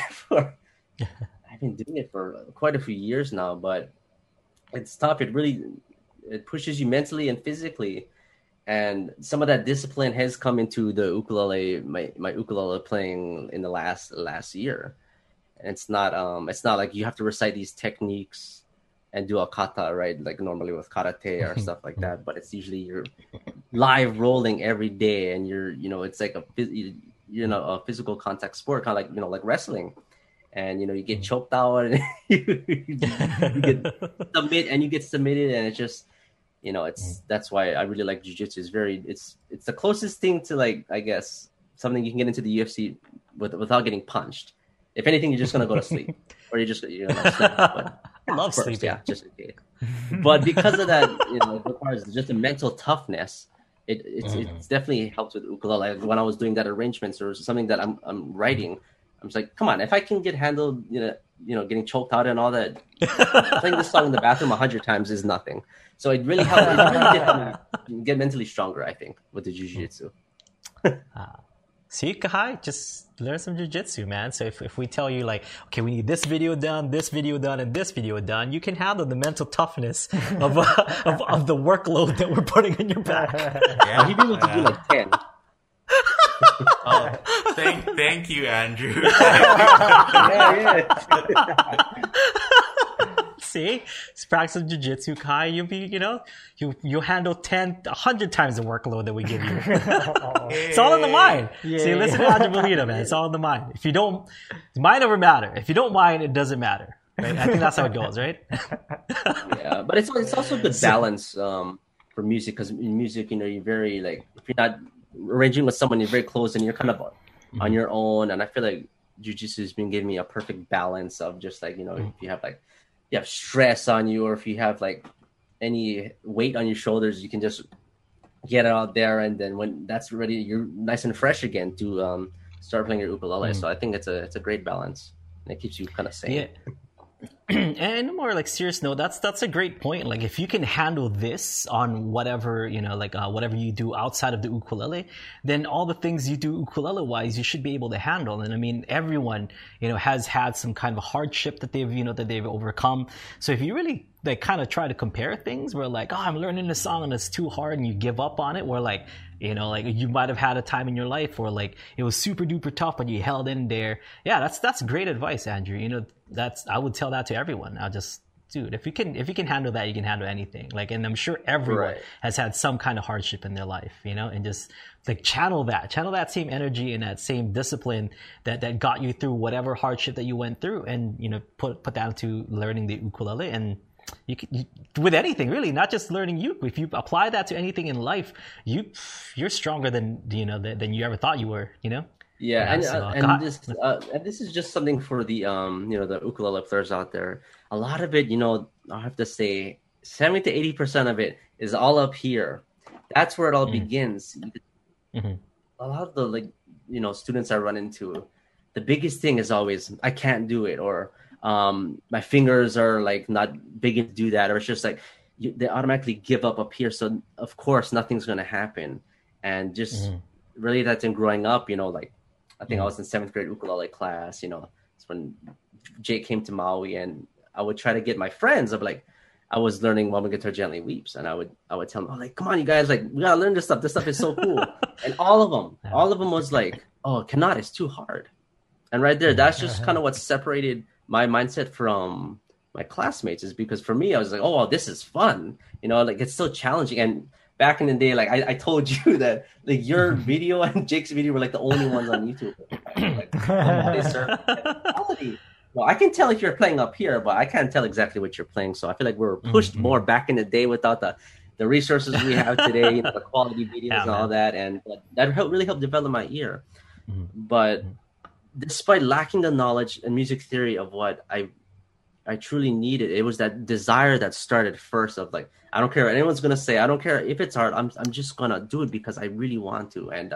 it for quite a few years now, but it's tough. It pushes you mentally and physically, and some of that discipline has come into the ukulele, my ukulele playing in the last year. And it's not like you have to recite these techniques and do a kata, right, like normally with karate or stuff like that, but it's usually you're live rolling every day, and you're, you know, it's like a physical contact sport, kind of like, you know, like wrestling. And, you know, you get choked out and you get submit, and you get submitted. And it's just, you know, that's why I really like jiu-jitsu. It's it's the closest thing to, like, I guess, something you can get into the UFC without getting punched. If anything, you're just going to go to sleep, or you're going to sleep. I love sleep. Yeah, just okay. But because of that, you know, it requires just a mental toughness. It's definitely helped with ukulele. Like when I was doing that arrangements or something that I'm writing, I'm just like, come on, if I can get handled, you know, getting choked out and all that, playing this song in the bathroom 100 times is nothing. So it really helped. It really did help me get mentally stronger, I think, with the jiu-jitsu. See, Kahai, just learn some jiu-jitsu, man. So if we tell you, like, okay, we need this video done, and this video done, you can handle the mental toughness of the workload that we're putting on your back. Yeah, he'd be able to do like 10. Oh, thank you, Andrew. See, just practice jiu-jitsu, Kai. You handle 100 times the workload that we give you. It's all in the mind. Yeah. See, listen to Andrew Molina, man. It's all in the mind. If you don't mind over matter. If you don't mind, it doesn't matter. Right? I think that's how it goes, right? Yeah, but it's also the balance for music, because in music, you know, you're very, like, if you're not arranging with someone, you're very close, and you're kind of on your own. And I feel like jiu-jitsu has been giving me a perfect balance of just, like, you know, if you have like you have stress on you, or if you have like any weight on your shoulders, you can just get it out there, and then when that's ready, you're nice and fresh again to start playing your ukulele. So I think it's a great balance, and it keeps you kind of sane. Yeah. And more like serious note, that's a great point. Like, if you can handle this on whatever, you know, like whatever you do outside of the ukulele, then all the things you do ukulele wise, you should be able to handle. And I mean, everyone, you know, has had some kind of hardship that they've overcome. So if you really like kind of try to compare things, where like, oh, I'm learning this song and it's too hard, and you give up on it, where like, you know, like you might have had a time in your life where like it was super duper tough, but you held in there. Yeah, that's great advice, Andrew. You know, I would tell that to everyone. I'll just, dude, if you can handle that, you can handle anything. Like, and I'm sure everyone has had some kind of hardship in their life, you know, and just like channel that same energy and that same discipline that got you through whatever hardship that you went through, and, you know, put that into learning the ukulele. And you can, with anything, really, not just learning uke. If you apply that to anything in life, you're stronger than, you know, than you ever thought you were, you know? Yeah, and this is just something for the, you know, the ukulele players out there. A lot of it, you know, I have to say 70 to 80% of it is all up here. That's where it all begins. Mm-hmm. A lot of the, like, you know, students I run into, the biggest thing is always, I can't do it, or my fingers are like not big to do that, or it's just like they automatically give up here. So of course nothing's going to happen. and just really that's in growing up, you know, like I think I was in seventh grade ukulele class, you know, it's when Jake came to Maui, and I would try to get my friends. I'd be like, I was learning Why My Guitar Gently Weeps, and I would tell them, oh, like, come on, you guys, like, we gotta learn this stuff. This stuff is so cool. And all of them was like, oh, cannot, it's too hard. And right there, that's just kind of what separated my mindset from my classmates, is because for me, I was like, oh, well, this is fun. You know, like, it's so challenging. And back in the day, like, I told you that, like, your video and Jake's video were, like, the only ones on YouTube. Like, quality. Well, I can tell if you're playing up here, but I can't tell exactly what you're playing. So I feel like we were pushed more back in the day without the resources we have today, you know, the quality videos and all that. And but that really helped develop my ear. But despite lacking the knowledge and music theory of what I truly needed, it was that desire that started first of like, I don't care what anyone's going to say. I don't care if it's hard. I'm just going to do it because I really want to. And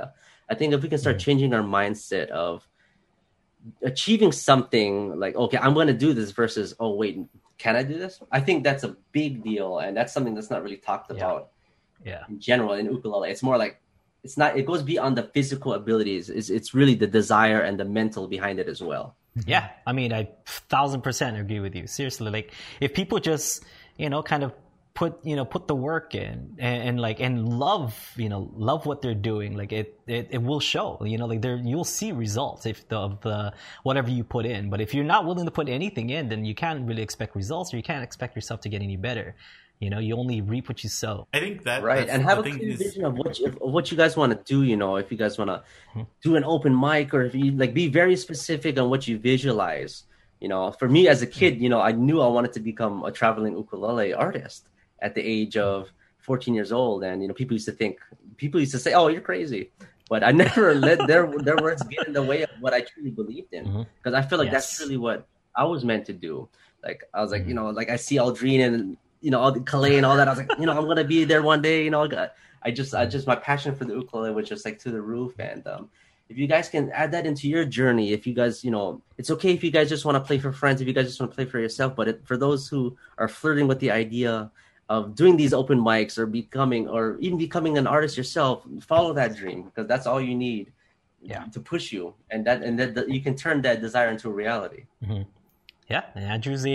I think if we can start changing our mindset of achieving something like, okay, I'm going to do this versus, oh, wait, can I do this? I think that's a big deal. And that's something that's not really talked about in general in ukulele. It's more like, it goes beyond the physical abilities. It's really the desire and the mental behind it as well. Yeah. I mean, I 1000% agree with you. Seriously. Like if people just, you know, kind of put the work in and love what they're doing, like it will show, you know, like you'll see results if the whatever you put in. But if you're not willing to put anything in, then you can't really expect results, or you can't expect yourself to get any better. You know, you only reap what you sow. I think that right, and have a clear vision of what you guys want to do. You know, if you guys want to do an open mic, or if you like, be very specific on what you visualize. You know, for me as a kid, you know, I knew I wanted to become a traveling ukulele artist at the age of 14 years old, and you know, people used to say, "Oh, you're crazy," but I never let their words get in the way of what I truly believed in, because I feel like that's really what I was meant to do. Like I was like, you know, like I see Aldrine and you know, all the Kahai and all that. I was like, you know, I'm going to be there one day. You know, I just, my passion for the ukulele was just like to the roof. And if you guys can add that into your journey, if you guys, you know, it's okay if you guys just want to play for friends, if you guys just want to play for yourself. But for those who are flirting with the idea of doing these open mics or even becoming an artist yourself, follow that dream, because that's all you need to push you. And that you can turn that desire into a reality. Mm-hmm. Yeah. And Andrew's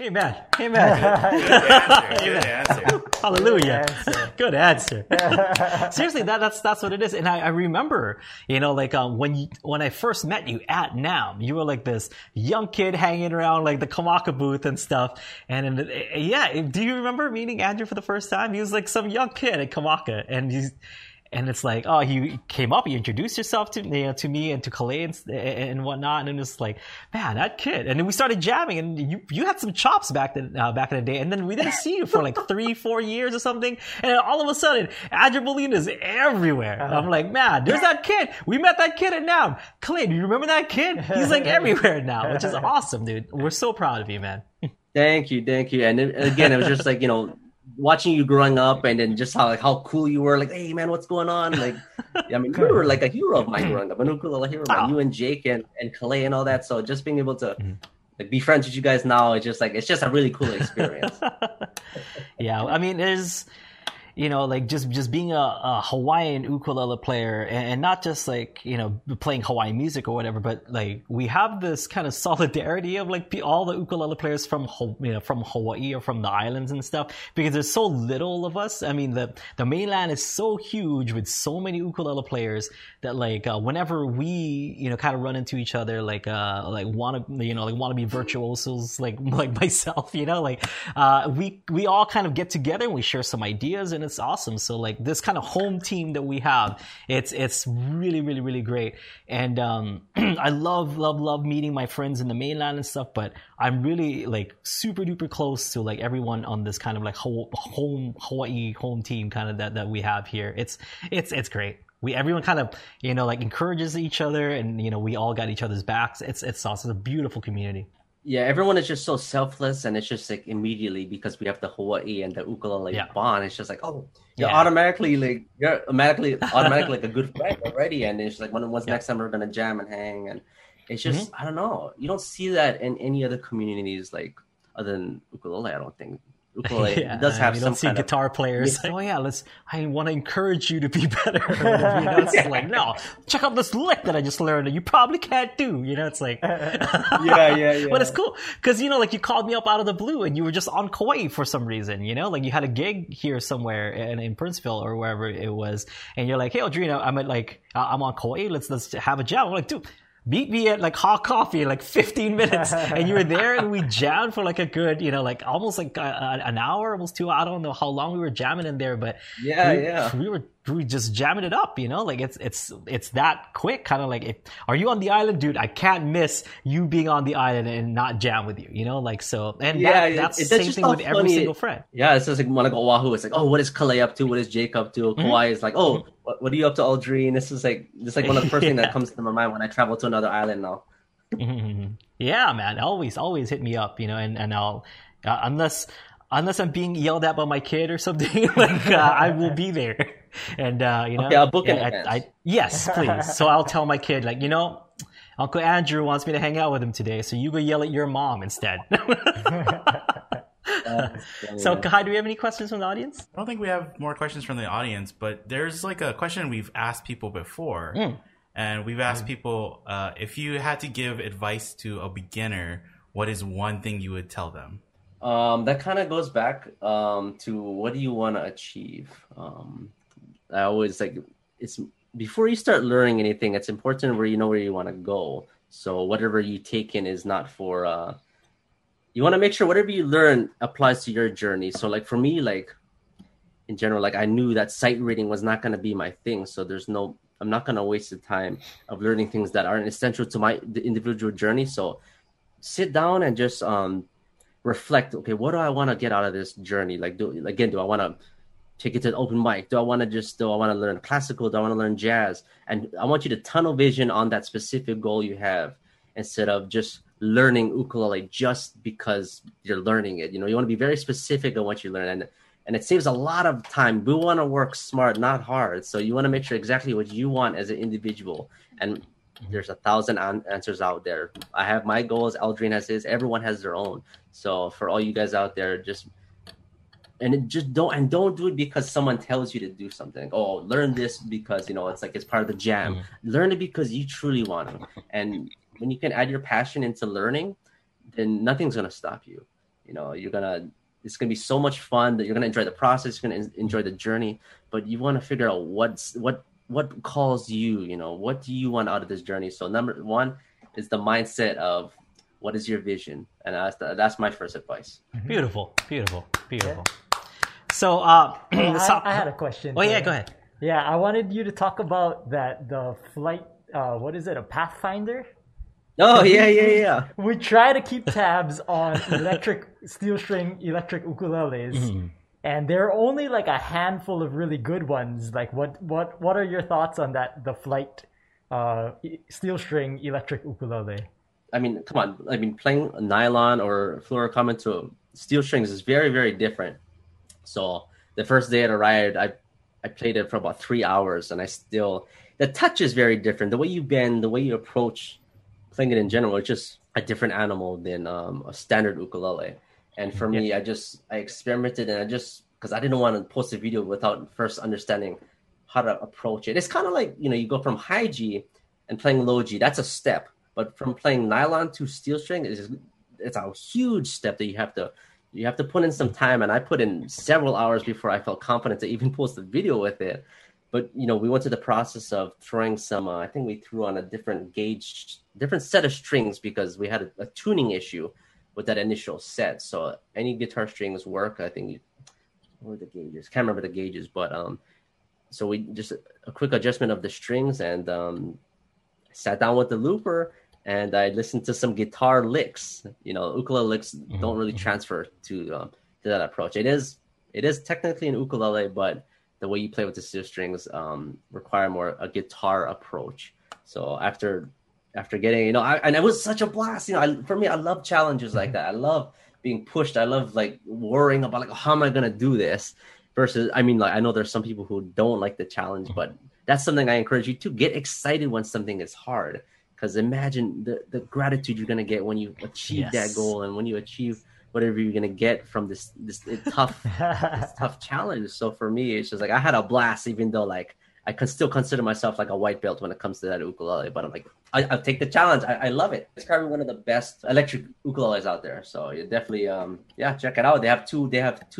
Amen. Good answer. Hallelujah. Good answer. Seriously, that's what it is. And I remember, you know, like when I first met you at NAMM, you were like this young kid hanging around like the Kamaka booth and stuff. And do you remember meeting Andrew for the first time? He was like some young kid at Kamaka, and it's like, oh, he came up, you introduced yourself to me and to Kahai and whatnot, and it's like, man, that kid. And then we started jamming, and you had some chops back in the day, and then we didn't see you for like 3-4 years or something, and then all of a sudden, Andrew Molina is everywhere. Uh-huh. I'm like, man, there's that kid. We met that kid at NAMM. Kahai, do you remember that kid? He's like everywhere now, which is awesome, dude. We're so proud of you, man. Thank you. And again, it was just like, you know, watching you growing up, and then just how cool you were, like, hey man, what's going on? Like, I mean, you were like a hero of mine growing up, an ukulele hero of mine, you and Jake and Kahai and all that. So just being able to like be friends with you guys now, it's just a really cool experience. Yeah, I mean, there's, you know, like just being a Hawaiian ukulele player, and not just like, you know, playing Hawaiian music or whatever, but like we have this kind of solidarity of like all the ukulele players from Hawaii or from the islands and stuff, because there's so little of us. I mean, the mainland is so huge with so many ukulele players that like whenever we, you know, kind of run into each other, like wanna be virtuosos like myself, you know, like we all kind of get together and we share some ideas, and it's awesome. So like this kind of home team that we have, it's really, really, really great. And I love meeting my friends in the mainland and stuff, but I'm really like super duper close to like everyone on this kind of like home Hawaii team kind of that we have here. It's great. Everyone kind of, you know, like encourages each other, and you know, we all got each other's backs. It's awesome. It's a beautiful community. Yeah, everyone is just so selfless, and it's just like immediately, because we have the Hawaii and the ukulele bond, it's just like, oh, you're automatically like a good friend already. And it's like, when's next time we're gonna jam and hang? And it's just I don't know, you don't see that in any other communities like other than ukulele. I don't think ukulele. Yeah, it does have some kind of guitar players. Yeah. Like, oh yeah, I want to encourage you to be better. You know, it's like, no, check out this lick that I just learned that you probably can't do. You know, it's like, yeah. But it's cool because you called me up out of the blue and you were just on Kauai for some reason. You know, like you had a gig here somewhere in Princeville or wherever it was, and you're like, hey, Aldrina, I'm on Kauai. Let's have a jam. I'm like, dude, meet me at hot coffee in 15 minutes. And you were there and we jammed for a good, almost an hour, almost 2 hours. I don't know how long we were jamming in there, but we were just jamming it up, it's that quick, kind of are you on the island, dude? I can't miss you being on the island and not jam with you, that's the same thing with every single friend. Yeah, it's just Oahu. It's oh, what is Kalei up to? What is Jake up to? Mm-hmm. Kauai is oh, what are you up to, Aldrine? This is one of the first things that comes to my mind when I travel to another island now. Mm-hmm. Yeah, man, always hit me up, and I'll unless I'm being yelled at by my kid or something, I will be there. And okay, I'll book it. Yes, please. So I'll tell my kid, Uncle Andrew wants me to hang out with him today, so you go yell at your mom instead. So Kahai, do we have any questions from the audience? I don't think we have more questions from the audience, but there's a question we've asked people before, and we've asked people if you had to give advice to a beginner, what is one thing you would tell them? That kind of goes back to what do you want to achieve. I always it's before you start learning anything, it's important where you know where you want to go. So whatever you take in is not for you want to make sure whatever you learn applies to your journey. So for me, in general, I knew that sight reading was not going to be my thing. So I'm not going to waste the time of learning things that aren't essential to the individual journey. So sit down and just reflect. Okay, what do I want to get out of this journey? Do I want to take it to an open mic? Do I want to learn classical? Do I want to learn jazz? And I want you to tunnel vision on that specific goal you have instead of just learning ukulele just because you're learning it. You want to be very specific on what you learn. And it saves a lot of time. We want to work smart, not hard. So you want to make sure exactly what you want as an individual. And there's 1,000 answers out there. I have my goals. Aldrine has his. Everyone has their own. So for all you guys out there, don't do it because someone tells you to do something. Oh, learn this because it's part of the jam. Mm-hmm. Learn it because you truly want to. And when you can add your passion into learning, then nothing's gonna stop you. It's gonna be so much fun that you're gonna enjoy the process. You're gonna enjoy the journey. But you want to figure out what calls you. What do you want out of this journey? So number one is the mindset of what is your vision, and that's my first advice. Mm-hmm. Beautiful. Yeah. So, I had a question. Oh, yeah, go ahead. Yeah, I wanted you to talk about the flight, a Pathfinder? Oh, yeah. We try to keep tabs on electric ukuleles, mm-hmm. and there are only a handful of really good ones. What are your thoughts on that, the Flight steel string electric ukulele? I mean, come on. I mean, playing nylon or fluorocarbon to steel strings is very, very different. So the first day it arrived, I played it for about 3 hours, and the touch is very different. The way you bend, the way you approach playing it in general, it's just a different animal than a standard ukulele. And for me, I experimented, and because I didn't want to post a video without first understanding how to approach it. It's kind of you go from high G and playing low G. That's a step. But from playing nylon to steel string, it's a huge step that you have to put in some time. And I put in several hours before I felt confident to even post a video with it. But, we went to the process of throwing some, I think we threw on a different gauge, different set of strings because we had a tuning issue with that initial set. So any guitar strings work, I think, what were the gauges? Can't remember the gauges, but so we just a quick adjustment of the strings and sat down with the looper. And I listened to some guitar licks. Ukulele licks don't really transfer to that approach. It is technically an ukulele, but the way you play with the steel strings require more a guitar approach. So after getting, and it was such a blast. For me, I love challenges like that. I love being pushed. I love worrying about how am I gonna do this? Versus, I know there's some people who don't like the challenge, but that's something I encourage you to get excited when something is hard. Because imagine the gratitude you're going to get when you achieve that goal and when you achieve whatever you're gonna get from this tough this tough challenge. So for me, it's just like I had a blast, even though like I can still consider myself like a white belt when it comes to that ukulele. But I'm like, I'll take the challenge. I love it. It's probably one of the best electric ukuleles out there. So you definitely, check it out. They have two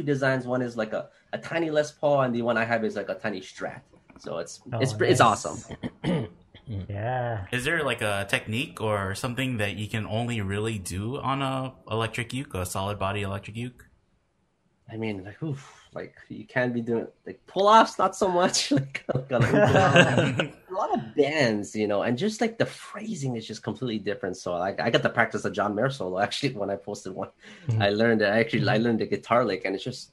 designs. One is like a tiny Les Paul, and the one I have is like a tiny Strat. So it's awesome. Yeah. Is there like a technique or something that you can only really do on a electric uke, a solid body electric uke? I mean, you can't be doing like pull-offs, not so much. A lot of bands, and just like the phrasing is just completely different. So like I got to practice a John Mayer solo actually when I posted one. Mm-hmm. I learned the guitar lick, and it's just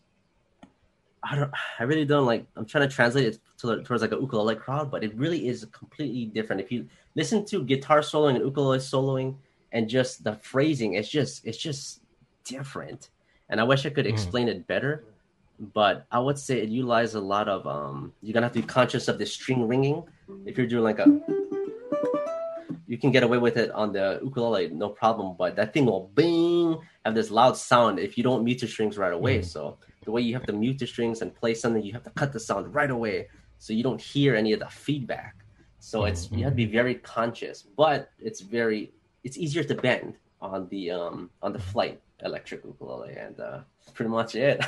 I'm trying to translate it towards like a ukulele crowd, but it really is completely different. If you listen to guitar soloing and ukulele soloing, and just the phrasing, it's just different. And I wish I could explain it better, but I would say it utilizes a lot of, you're going to have to be conscious of the string ringing. If you're doing you can get away with it on the ukulele, no problem, but that thing will bing, have this loud sound if you don't mute your strings right away. So the way you have to mute your strings and play something, you have to cut the sound right away so you don't hear any of the feedback. So you have to be very conscious, but it's easier to bend on the Flight electric ukulele, and that's pretty much it.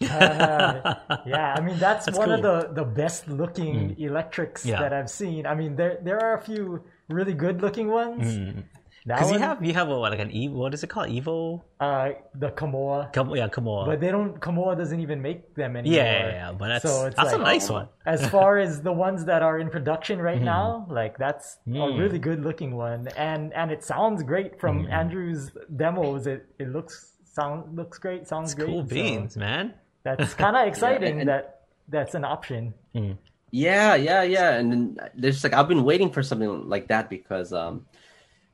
That's one cool. of the best looking electrics that I've seen. I mean, there are a few really good looking ones. Because you have like an EVO, what is it called? EVO? The Kamoa. Kamoa. But Kamoa doesn't even make them anymore. Yeah. But that's like, a nice one. As far as the ones that are in production right now, like that's a really good looking one. And it sounds great from Andrew's demos. It looks great, sounds great. Cool beans, so, man. That's kind of exciting that's an option. Yeah. And then there's I've been waiting for something like that because,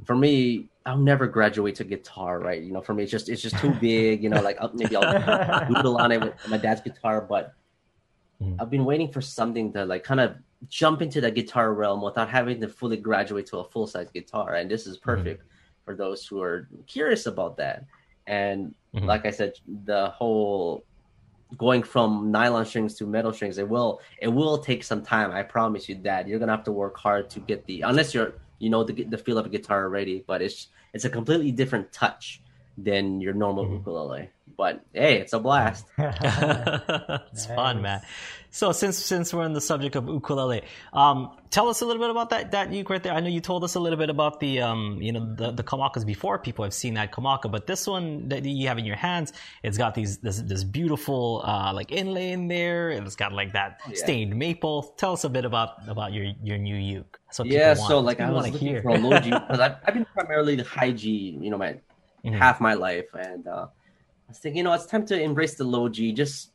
for me, I'll never graduate to guitar, right? For me, it's just too big. Maybe I'll doodle on it with my dad's guitar, but I've been waiting for something to kind of jump into the guitar realm without having to fully graduate to a full size guitar, and this is perfect for those who are curious about that. And like I said, the whole going from nylon strings to metal strings, it will take some time. I promise you that. You're gonna have to work hard to get unless you're the feel of a guitar already, but it's a completely different touch than your normal ukulele. But hey, it's a blast. It's fun, man. So since we're on the subject of ukulele, tell us a little bit about that uke right there. I know you told us a little bit about the the Kamakas before. People have seen that Kamaka, but this one that you have in your hands, it's got this beautiful inlay in there, and it's got stained maple. Tell us a bit about your new uke. So I was looking for a low G because I've been primarily the high G, my half my life, and I was thinking, it's time to embrace the low G just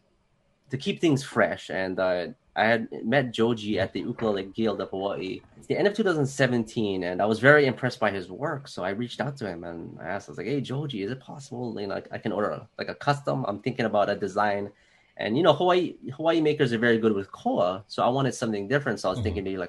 to keep things fresh. And I had met Joji at the Ukulele Guild of Hawaii. It's the end of 2017, and I was very impressed by his work. So I reached out to him and I asked, I was like, "Hey, Joji, is it possible? I can order a custom. I'm thinking about a design." And Hawaii makers are very good with koa, so I wanted something different. So I was thinking maybe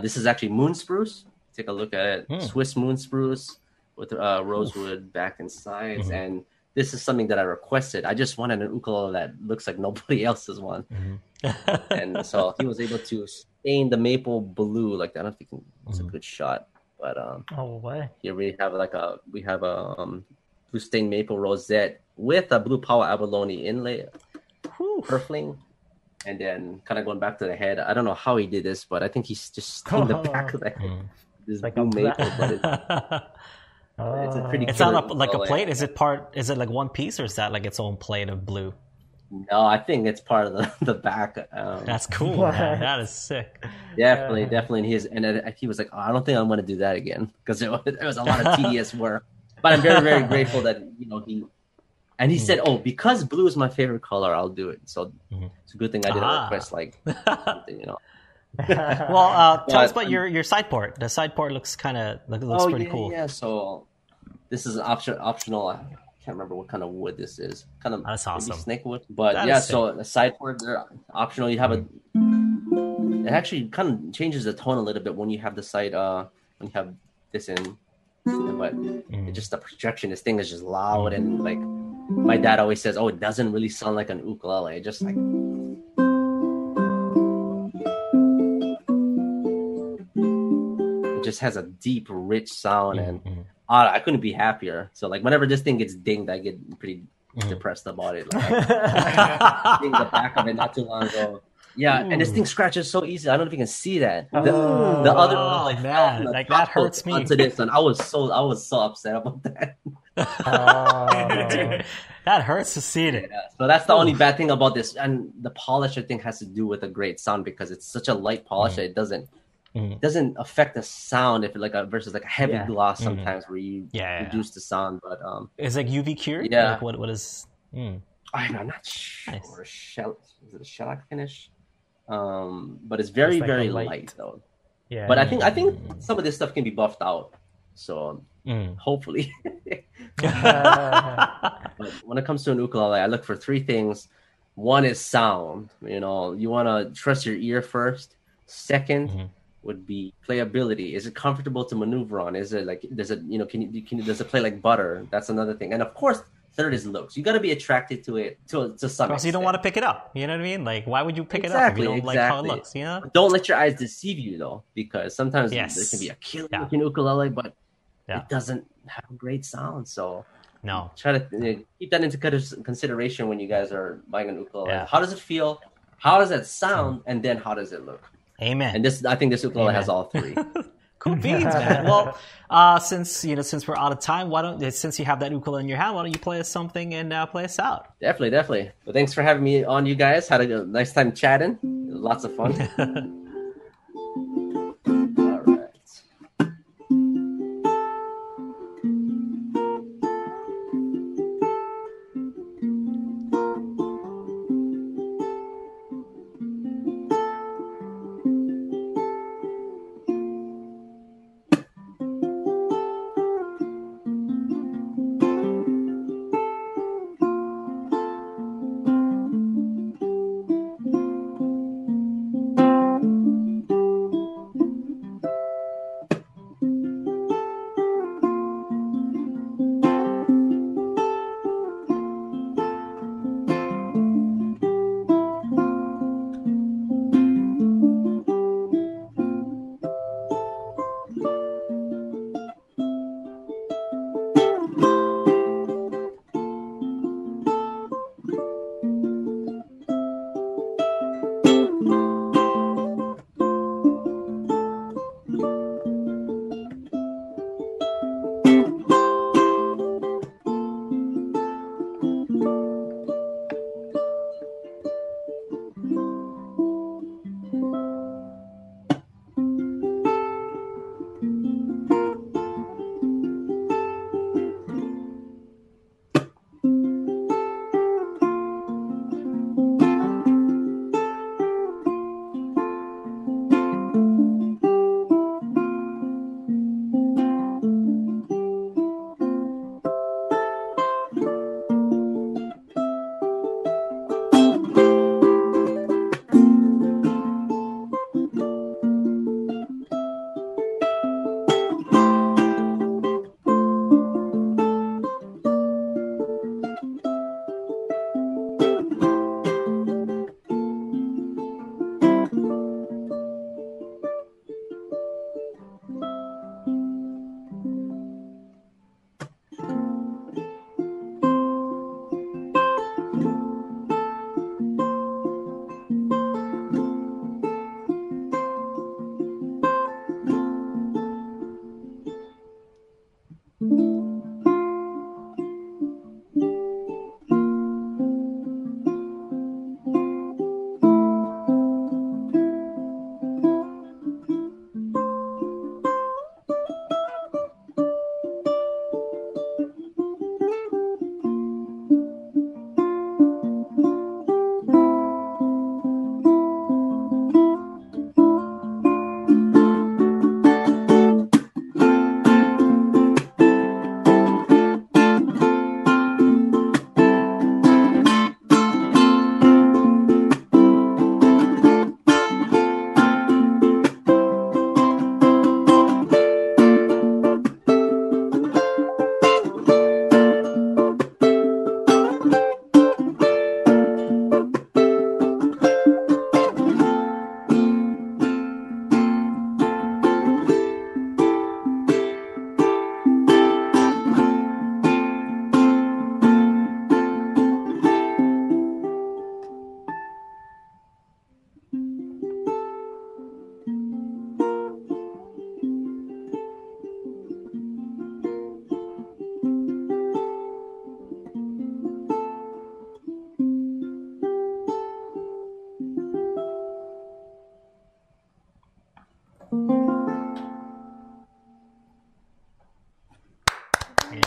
this is actually moon spruce. Take a look at it, Swiss moon spruce with rosewood back and sides, and this is something that I requested. I just wanted an ukulele that looks like nobody else's one, and so he was able to stain the maple blue like that. I don't think it's a good shot, but here we have a blue stained maple rosette with a blue paua abalone inlay, purfling, and then kind of going back to the head. I don't know how he did this, but I think he's just stained the back of the head. This like blue maple, it's a pretty. It's on a plate. Is it part? Is it like one piece, or is that like its own plate of blue? No, I think it's part of the back. That's cool. Man. That is sick. Definitely. And he was like, "Oh, I don't think I'm going to do that again," because it was a lot of tedious work. But I'm very, very grateful that he said, "Oh, because blue is my favorite color, I'll do it." So it's a good thing I didn't request something. Well, tell us about your sideboard. The sideboard looks pretty cool. Yeah, so. This is optional. I can't remember what kind of wood this is. Kind of that's awesome. Maybe snake wood, but so the sideboard, they're optional. You have it actually kind of changes the tone a little bit when you have the side. When you have this in, but it's just the projection. This thing is just loud and my dad always says, oh, it doesn't really sound like an ukulele. It just like... it just has a deep, rich sound, and I couldn't be happier. So like whenever this thing gets dinged, I get pretty depressed about it. Like, I dinged the back of it not too long ago. Yeah, and this thing scratches so easy. I don't know if you can see that. The other one, like, man, like that hurts me. Onto this one. I was so upset about that. Oh, that hurts to see it. Yeah, so that's the only bad thing about this. And the polish, I think, has to do with a great sound because it's such a light polish that it doesn't affect the sound if it like a, versus like a heavy gloss sometimes where you reduce the sound. But it's like UV cured. Yeah. Like, what is? I'm not sure. Nice. Is it a shellac finish? But it's very, it's like very light though. Yeah. But I think some of this stuff can be buffed out. So hopefully. But when it comes to an ukulele, I look for three things. One is sound. You know, you want to trust your ear first. Second would be playability. Is it comfortable to maneuver on? Is it like, does it, you know, does it play like butter? That's another thing. And of course, third is looks. You got to be attracted to it to some extent. So you don't want to pick it up. You know what I mean? Like, why would you pick it up if you don't like how it looks? You know? Don't let your eyes deceive you, though, because sometimes there can be a killer looking ukulele, but it doesn't have a great sound. So try to keep that into consideration when you guys are buying an ukulele. Yeah. How does it feel? How does it sound? And then how does it look? Amen. And this, I think this ukulele has all three. Cool beans, man. Well, since we're out of time, since you have that ukulele in your hand, why don't you play us something and play us out? Definitely. Well, thanks for having me on, you guys. Had a nice time chatting. Lots of fun. All right.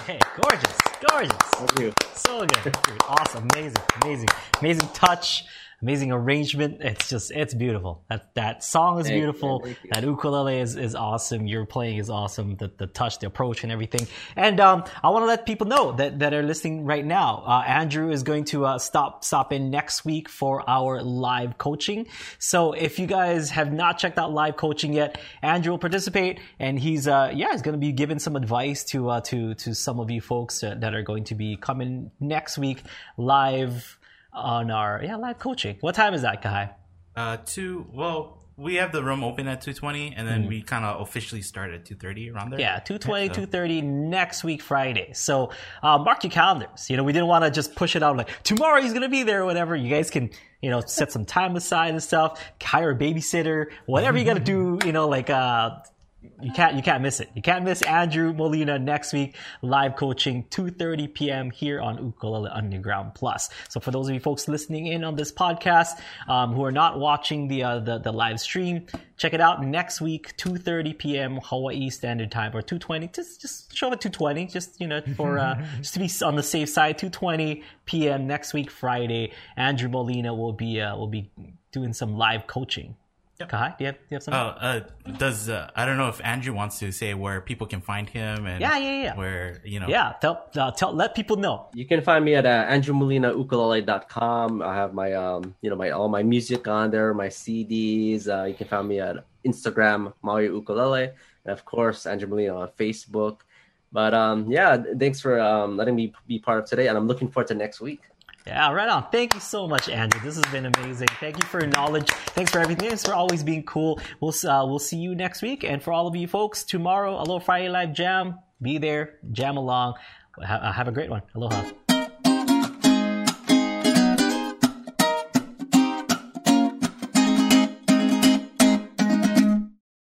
Hey, gorgeous, gorgeous. Thank you. So good. Awesome, amazing, amazing, amazing touch, amazing arrangement. It's just, it's beautiful. That song is beautiful. That ukulele is awesome. Your playing is awesome. The touch, the approach, and everything. And I want to let people know that are listening right now. Andrew is going to stop in next week for our live coaching. So if you guys have not checked out live coaching yet, Andrew will participate, and he's going to be giving some advice to some of you folks that are going to be coming next week live on our live coaching. What time is that, Kahai? We have the room open at 2:20, and then we kind of officially start at 2:30 around there. Yeah, 2:20, 2:30 next week, Friday. So mark your calendars. You know, we didn't want to just push it out like tomorrow he's gonna be there or whatever. You guys can, you know, set some time aside and stuff. Hire a babysitter, whatever you gotta do. You know, like you can't miss it. You can't miss Andrew Molina next week, live coaching, 2:30 p.m. here on Ukulele Underground Plus. So for those of you folks listening in on this podcast, who are not watching the live stream, check it out next week, 2:30 p.m. Hawaii Standard Time, or 2:20. Just show up at 2:20, just, you know, for just to be on the safe side. 2:20 p.m. next week, Friday. Andrew Molina will be doing some live coaching. Yep. Kahai, do you have something? I don't know if Andrew wants to say where people can find him and where, you know. Yeah, let people know. You can find me at andrewmolinaukulele.com. I have my all my music on there, my CDs. You can find me at Instagram, Mario Ukulele, and of course Andrew Molina on Facebook. But thanks for letting me be part of today, and I'm looking forward to next week. Yeah, right on. Thank you so much, Andrew. This has been amazing. Thank you for your knowledge. Thanks for everything. Thanks for always being cool. We'll see you next week. And for all of you folks, tomorrow, Aloha Friday Live Jam. Be there. Jam along. Have a great one. Aloha.